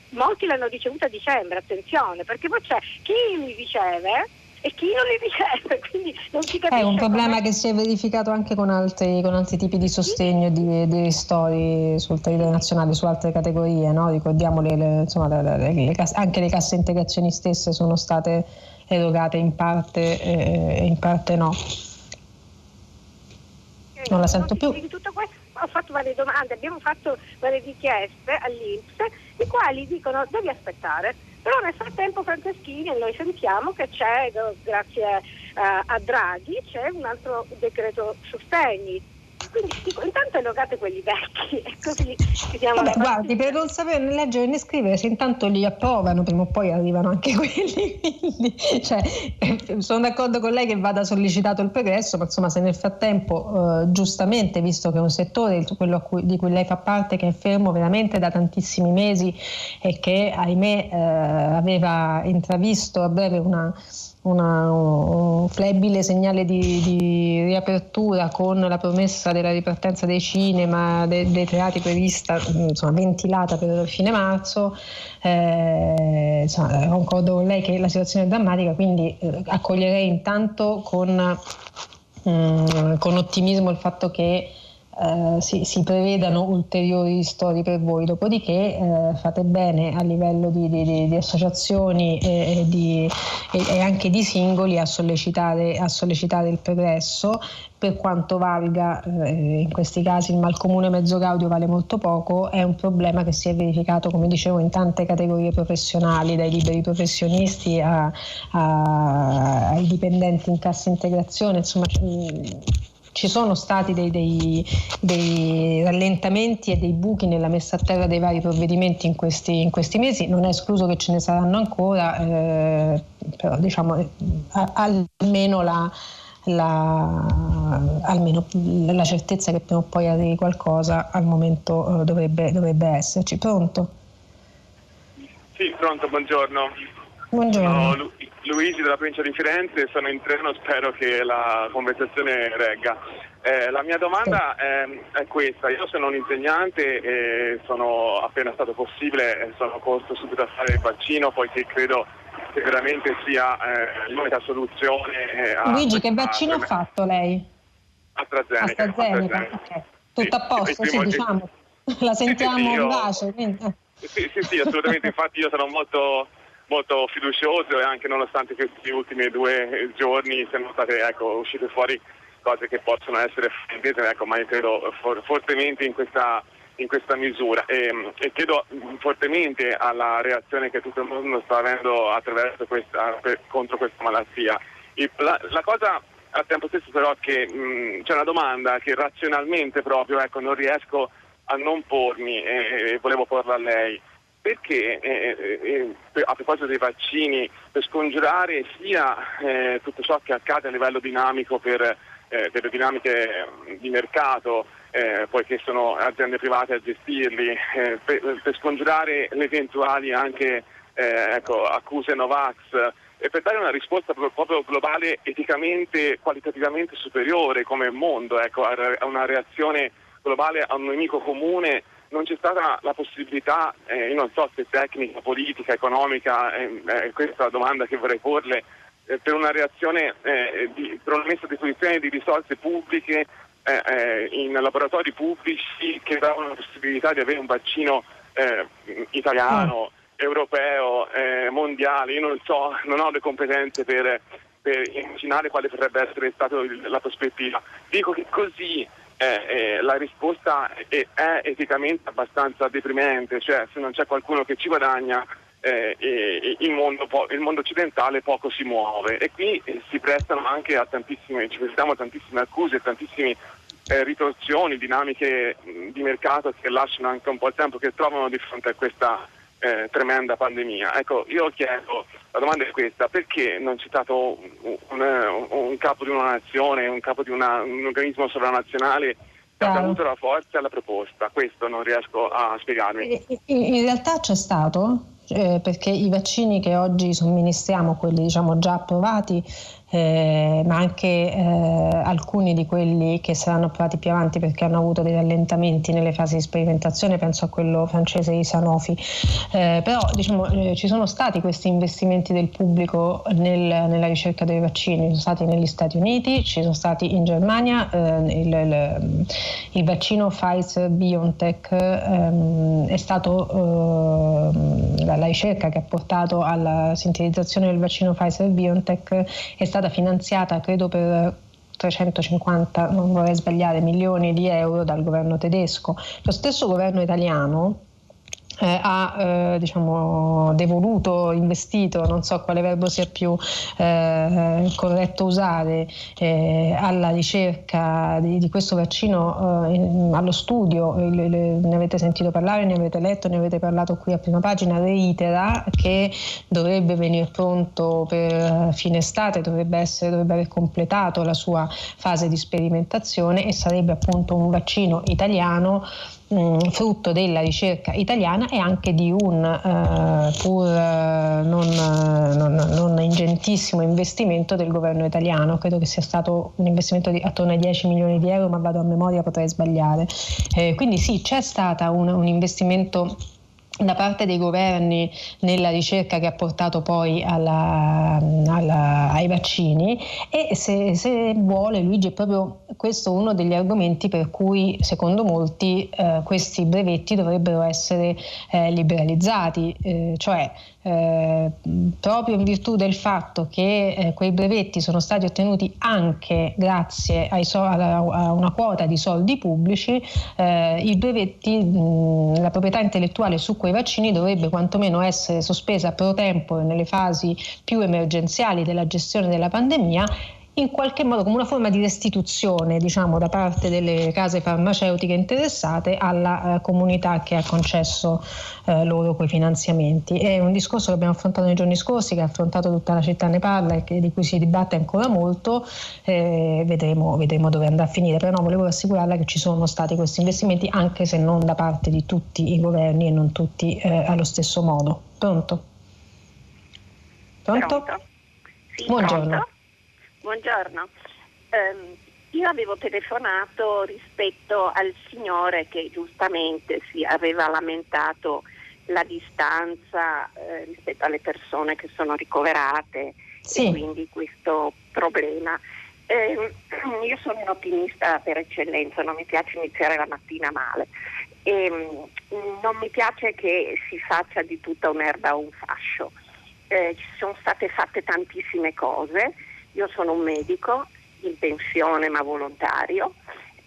molti l'hanno ricevuta a dicembre, attenzione, perché poi c'è chi li riceve e chi non li riceve, quindi non si capisce. È un problema come... che si è verificato anche con altri, con altri tipi di sostegno e di, di ristori sul territorio nazionale, su altre categorie, no? Ricordiamo le, le, insomma, le, le, le, anche le casse integrazioni stesse sono state erogate in parte e eh, in parte no. Non la sento più. In tutto questo ho fatto varie domande, abbiamo fatto varie richieste all'I N P S, i quali dicono devi aspettare, però nel frattempo Franceschini, e noi sentiamo che c'è, grazie a, a Draghi, c'è un altro decreto sostegni. Quindi dico, intanto erogate quelli vecchi e così si chiama. Vabbè, guardi, per non sapere né leggere né scrivere, se intanto li approvano prima o poi arrivano anche quelli, quindi cioè, sono d'accordo con lei che vada sollecitato il pregresso, ma insomma se nel frattempo eh, giustamente, visto che è un settore, quello a cui, di cui lei fa parte, che è fermo veramente da tantissimi mesi e che ahimè eh, aveva intravisto a breve una una, un flebile segnale di, di riapertura con la promessa della ripartenza dei cinema, de, dei teatri prevista, insomma, ventilata per fine marzo. Eh, insomma, concordo con lei che la situazione è drammatica, quindi eh, accoglierei intanto con, mh, con ottimismo il fatto che Uh, si, si prevedano ulteriori storie per voi, dopodiché uh, fate bene a livello di, di, di associazioni e, e, di, e, e anche di singoli a sollecitare, a sollecitare il progresso, per quanto valga eh, in questi casi il malcomune mezzo gaudio vale molto poco. È un problema che si è verificato, come dicevo, in tante categorie professionali, dai liberi professionisti a, a, ai dipendenti in cassa integrazione, insomma mh, ci sono stati dei, dei, dei rallentamenti e dei buchi nella messa a terra dei vari provvedimenti in questi, in questi mesi. Non è escluso che ce ne saranno ancora, eh, però diciamo almeno la, la, almeno la certezza che prima o poi arrivi qualcosa al momento eh, dovrebbe, dovrebbe esserci. Pronto? Sì, pronto, buongiorno. Buongiorno. No, Luigi della provincia di Firenze, sono in treno, spero che la conversazione regga. Eh, la mia domanda è, è questa: io sono un insegnante e sono appena stato possibile, sono corso subito a fare il vaccino, poiché credo che veramente sia eh, l'unica soluzione. A, Luigi, che vaccino a, ha fatto lei? AstraZeneca. AstraZeneca. AstraZeneca. Okay. Tutto sì, a posto, sì, diciamo. Sì, la sentiamo sì, sì, io, bacio. Quindi... Sì, sì, sì, assolutamente, infatti io sono molto... molto fiducioso, e anche nonostante questi ultimi due giorni siano state ecco, uscite fuori cose che possono essere fraintese, ecco, ma io credo for- fortemente in questa, in questa misura e, e credo fortemente alla reazione che tutto il mondo sta avendo attraverso questa, per, contro questa malattia. Il, la, la cosa al tempo stesso però che mh, c'è una domanda che razionalmente proprio ecco, non riesco a non pormi e, e volevo porla a lei. Perché eh, eh, a proposito dei vaccini, per scongiurare sia eh, tutto ciò che accade a livello dinamico per eh, delle dinamiche di mercato, eh, poiché sono aziende private a gestirli, eh, per, per scongiurare le eventuali anche eh, ecco, accuse Novax, e per dare una risposta proprio globale eticamente, qualitativamente superiore come mondo, ecco, a una reazione globale a un nemico comune, non c'è stata la possibilità, eh, io non so se tecnica, politica, economica, eh, eh, questa è la domanda che vorrei porle, eh, per una reazione, eh, di, per una messa a disposizione di risorse pubbliche eh, eh, in laboratori pubblici che davano la possibilità di avere un vaccino eh, italiano, europeo, eh, mondiale. Io non so, non ho le competenze per, per immaginare quale potrebbe essere stata la prospettiva. Dico che così... Eh, eh, la risposta è, è eticamente abbastanza deprimente, cioè se non c'è qualcuno che ci guadagna eh, eh, il, mondo po- il mondo occidentale poco si muove, e qui eh, si prestano anche a tantissime, ci prestiamo tantissime accuse, tantissime eh, ritorsioni, dinamiche mh, di mercato che lasciano anche un po' il tempo che trovano di fronte a questa eh, tremenda pandemia. Ecco, io chiedo, la domanda è questa: perché non c'è stato un, un, un capo di una nazione, un capo di una, un organismo sovranazionale che abbia avuto la forza e la proposta? Questo non riesco a spiegarmi. In realtà c'è stato, eh, perché i vaccini che oggi somministriamo, quelli diciamo già approvati, Eh, ma anche eh, alcuni di quelli che saranno approvati più avanti perché hanno avuto dei rallentamenti nelle fasi di sperimentazione, penso a quello francese di Sanofi, eh, però diciamo eh, ci sono stati questi investimenti del pubblico nel, nella ricerca dei vaccini, ci sono stati negli Stati Uniti, ci sono stati in Germania, eh, il, il, il vaccino Pfizer-BioNTech ehm, è stato eh, la, la ricerca che ha portato alla sintetizzazione del vaccino Pfizer-BioNTech è stata finanziata credo per trecentocinquanta, non vorrei sbagliare, milioni di euro dal governo tedesco. Lo stesso governo italiano Eh, ha eh, diciamo devoluto, investito, non so quale verbo sia più eh, corretto usare, eh, alla ricerca di, di questo vaccino, eh, in, allo studio, il, il, ne avete sentito parlare, ne avete letto, ne avete parlato qui a Prima Pagina, Reitera, che dovrebbe venire pronto per fine estate, dovrebbe, essere, dovrebbe aver completato la sua fase di sperimentazione e sarebbe appunto un vaccino italiano mh, frutto della ricerca italiana e anche di un eh, pur eh, non, non, non ingentissimo investimento del governo italiano. Credo che sia stato un investimento di attorno ai dieci milioni di euro, ma vado a memoria, potrei sbagliare. Eh, quindi sì, c'è stato un, un investimento da parte dei governi nella ricerca che ha portato poi alla, alla, ai vaccini, e se, se vuole Luigi è proprio questo uno degli argomenti per cui secondo molti eh, questi brevetti dovrebbero essere eh, liberalizzati, eh, cioè Eh, proprio in virtù del fatto che eh, quei brevetti sono stati ottenuti anche grazie ai so- a una quota di soldi pubblici, eh, i brevetti, mh, la proprietà intellettuale su quei vaccini dovrebbe quantomeno essere sospesa pro tempore nelle fasi più emergenziali della gestione della pandemia, in qualche modo come una forma di restituzione, diciamo, da parte delle case farmaceutiche interessate alla eh, comunità che ha concesso eh, loro quei finanziamenti. È un discorso che abbiamo affrontato nei giorni scorsi, che ha affrontato tutta la città ne parla e che, di cui si dibatte ancora molto, eh, vedremo, vedremo dove andrà a finire, però no, volevo rassicurarla che ci sono stati questi investimenti, anche se non da parte di tutti i governi e non tutti eh, allo stesso modo. Pronto? Pronto? Pronto. Sì, buongiorno. Pronto. Buongiorno, um, io avevo telefonato rispetto al signore che giustamente si aveva lamentato la distanza eh, rispetto alle persone che sono ricoverate, sì, e quindi questo problema. Um, io sono un ottimista per eccellenza, non mi piace iniziare la mattina male, e, um, non mi piace che si faccia di tutta un'erba un fascio, eh, ci sono state fatte tantissime cose. Io sono un medico in pensione ma volontario,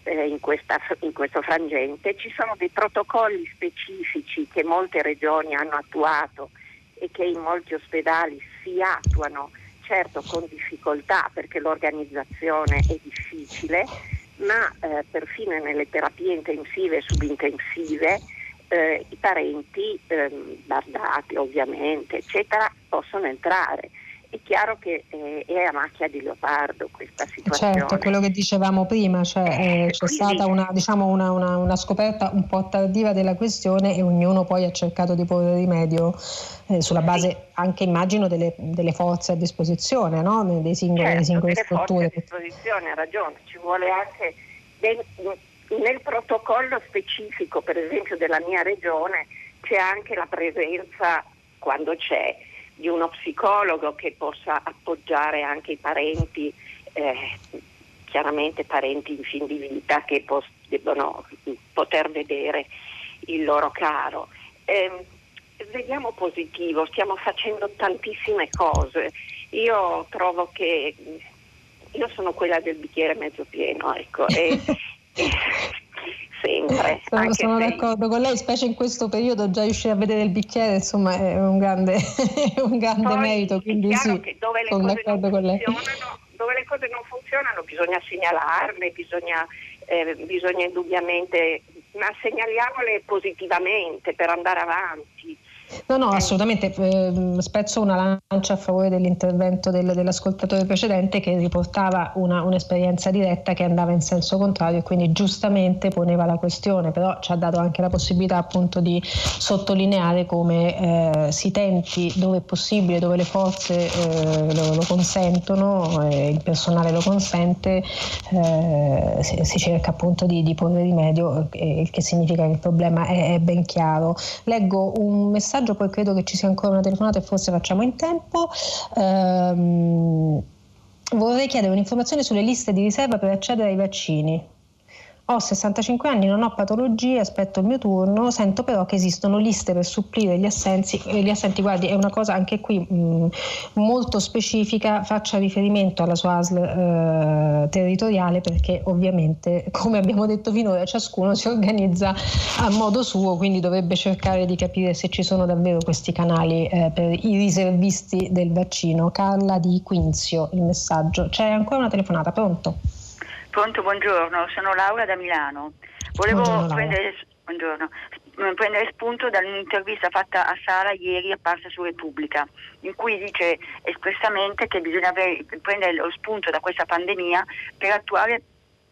eh, in, questa, in questo frangente ci sono dei protocolli specifici che molte regioni hanno attuato e che in molti ospedali si attuano, certo con difficoltà perché l'organizzazione è difficile, ma eh, perfino nelle terapie intensive e subintensive eh, i parenti, eh, guardati ovviamente, eccetera, possono entrare. È chiaro che eh, è a macchia di leopardo questa situazione. Certo, quello che dicevamo prima, cioè eh, eh, c'è quindi stata una, diciamo una, una, una scoperta un po' tardiva della questione e ognuno poi ha cercato di porre rimedio eh, sulla base, sì, anche immagino delle, delle forze a disposizione, no? Dei singoli, certo, singole delle strutture. Forze a disposizione, ha ragione, ci vuole anche nel, nel protocollo specifico, per esempio della mia regione, c'è anche la presenza, quando c'è, di uno psicologo che possa appoggiare anche i parenti, eh, chiaramente parenti in fin di vita che pos- debbono poter vedere il loro caro. Eh, vediamo positivo, stiamo facendo tantissime cose. Io trovo che io sono quella del bicchiere mezzo pieno, ecco. E, sempre. Sono, anche sono d'accordo con lei, specie in questo periodo già riuscire a vedere il bicchiere, insomma, è un grande, è un grande poi, merito. Quindi sì, che dove le sono cose d'accordo non con lei. Dove le cose non funzionano bisogna segnalarle, bisogna, eh, bisogna indubbiamente, ma segnaliamole positivamente per andare avanti. No, no, assolutamente. Spezzo una lancia a favore dell'intervento del, dell'ascoltatore precedente che riportava una, un'esperienza diretta che andava in senso contrario e quindi giustamente poneva la questione, però ci ha dato anche la possibilità appunto di sottolineare come eh, si tenti dove è possibile, dove le forze eh, lo, lo consentono, eh, il personale lo consente, eh, si, si cerca appunto di, di porre rimedio, eh, il che significa che il problema è, è ben chiaro. Leggo un messaggio, poi credo che ci sia ancora una telefonata e forse facciamo in tempo. Ehm, vorrei chiedere un'informazione sulle liste di riserva per accedere ai vaccini. Ho sessantacinque anni, non ho patologie, aspetto il mio turno, sento però che esistono liste per supplire gli assensi, gli assenti. Guardi, è una cosa anche qui mh, molto specifica, faccia riferimento alla sua A S L eh, territoriale, perché ovviamente, come abbiamo detto finora, ciascuno si organizza a modo suo, quindi dovrebbe cercare di capire se ci sono davvero questi canali eh, per i riservisti del vaccino. Carla di Quinzio, il messaggio. C'è ancora una telefonata, pronto? Pronto, buongiorno, sono Laura da Milano. Volevo buongiorno, prendere, buongiorno, prendere spunto dall'intervista fatta a Sala ieri, apparsa su Repubblica, in cui dice espressamente che bisogna avere, prendere lo spunto da questa pandemia per attuare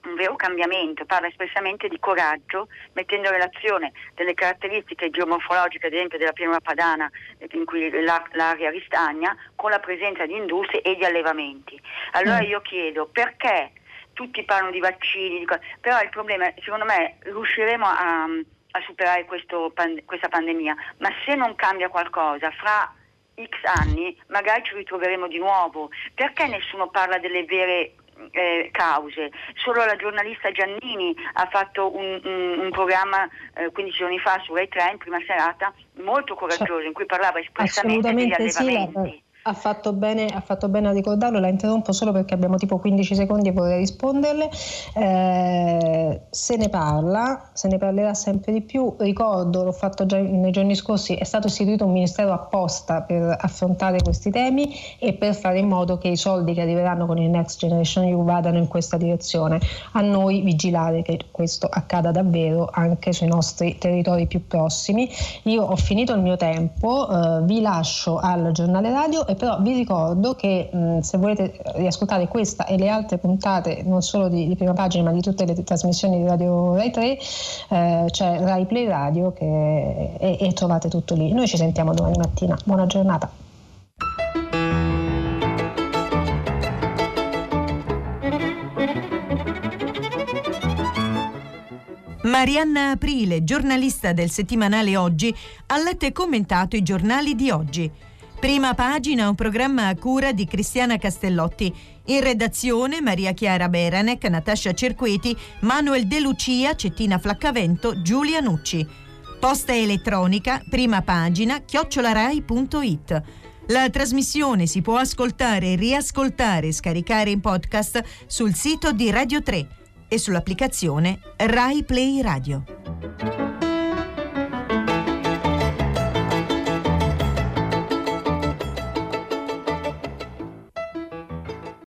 un vero cambiamento, parla espressamente di coraggio, mettendo in relazione delle caratteristiche geomorfologiche, ad esempio della pianura padana, in cui l'aria ristagna, con la presenza di industrie e di allevamenti. Allora io chiedo, perché tutti parlano di vaccini, di co- però il problema, secondo me, riusciremo a, a superare questo, questa pandemia, ma se non cambia qualcosa, fra X anni magari ci ritroveremo di nuovo. Perché nessuno parla delle vere Eh, cause? Solo la giornalista Giannini ha fatto un, un, un programma eh, quindici giorni fa su Rai tre in prima serata molto coraggioso, cioè, in cui parlava espressamente degli allevamenti. Sì, ha fatto bene, ha fatto bene a ricordarlo. La interrompo solo perché abbiamo tipo quindici secondi e vorrei risponderle. Eh, se ne parla, se ne parlerà sempre di più. Ricordo, l'ho fatto già nei giorni scorsi, è stato istituito un ministero apposta per affrontare questi temi e per fare in modo che i soldi che arriveranno con il Next Generation E U vadano in questa direzione. A noi vigilare che questo accada davvero anche sui nostri territori più prossimi. Io ho finito il mio tempo, eh, vi lascio al giornale radio. Però vi ricordo che mh, se volete riascoltare questa e le altre puntate, non solo di, di Prima Pagina ma di tutte le trasmissioni di Radio Rai tre, eh, c'è Rai Play Radio che, e, e trovate tutto lì. Noi ci sentiamo domani mattina, buona giornata. Marianna Aprile, giornalista del settimanale Oggi, ha letto e commentato i giornali di oggi. Prima Pagina, un programma a cura di Cristiana Castellotti. In redazione Maria Chiara Beranec, Natascia Cerqueti, Manuel De Lucia, Cettina Flaccavento, Giulia Nucci. Posta elettronica prima pagina chiocciola rai punto it. La trasmissione si può ascoltare, riascoltare e scaricare in podcast sul sito di Radio tre e sull'applicazione Rai Play Radio.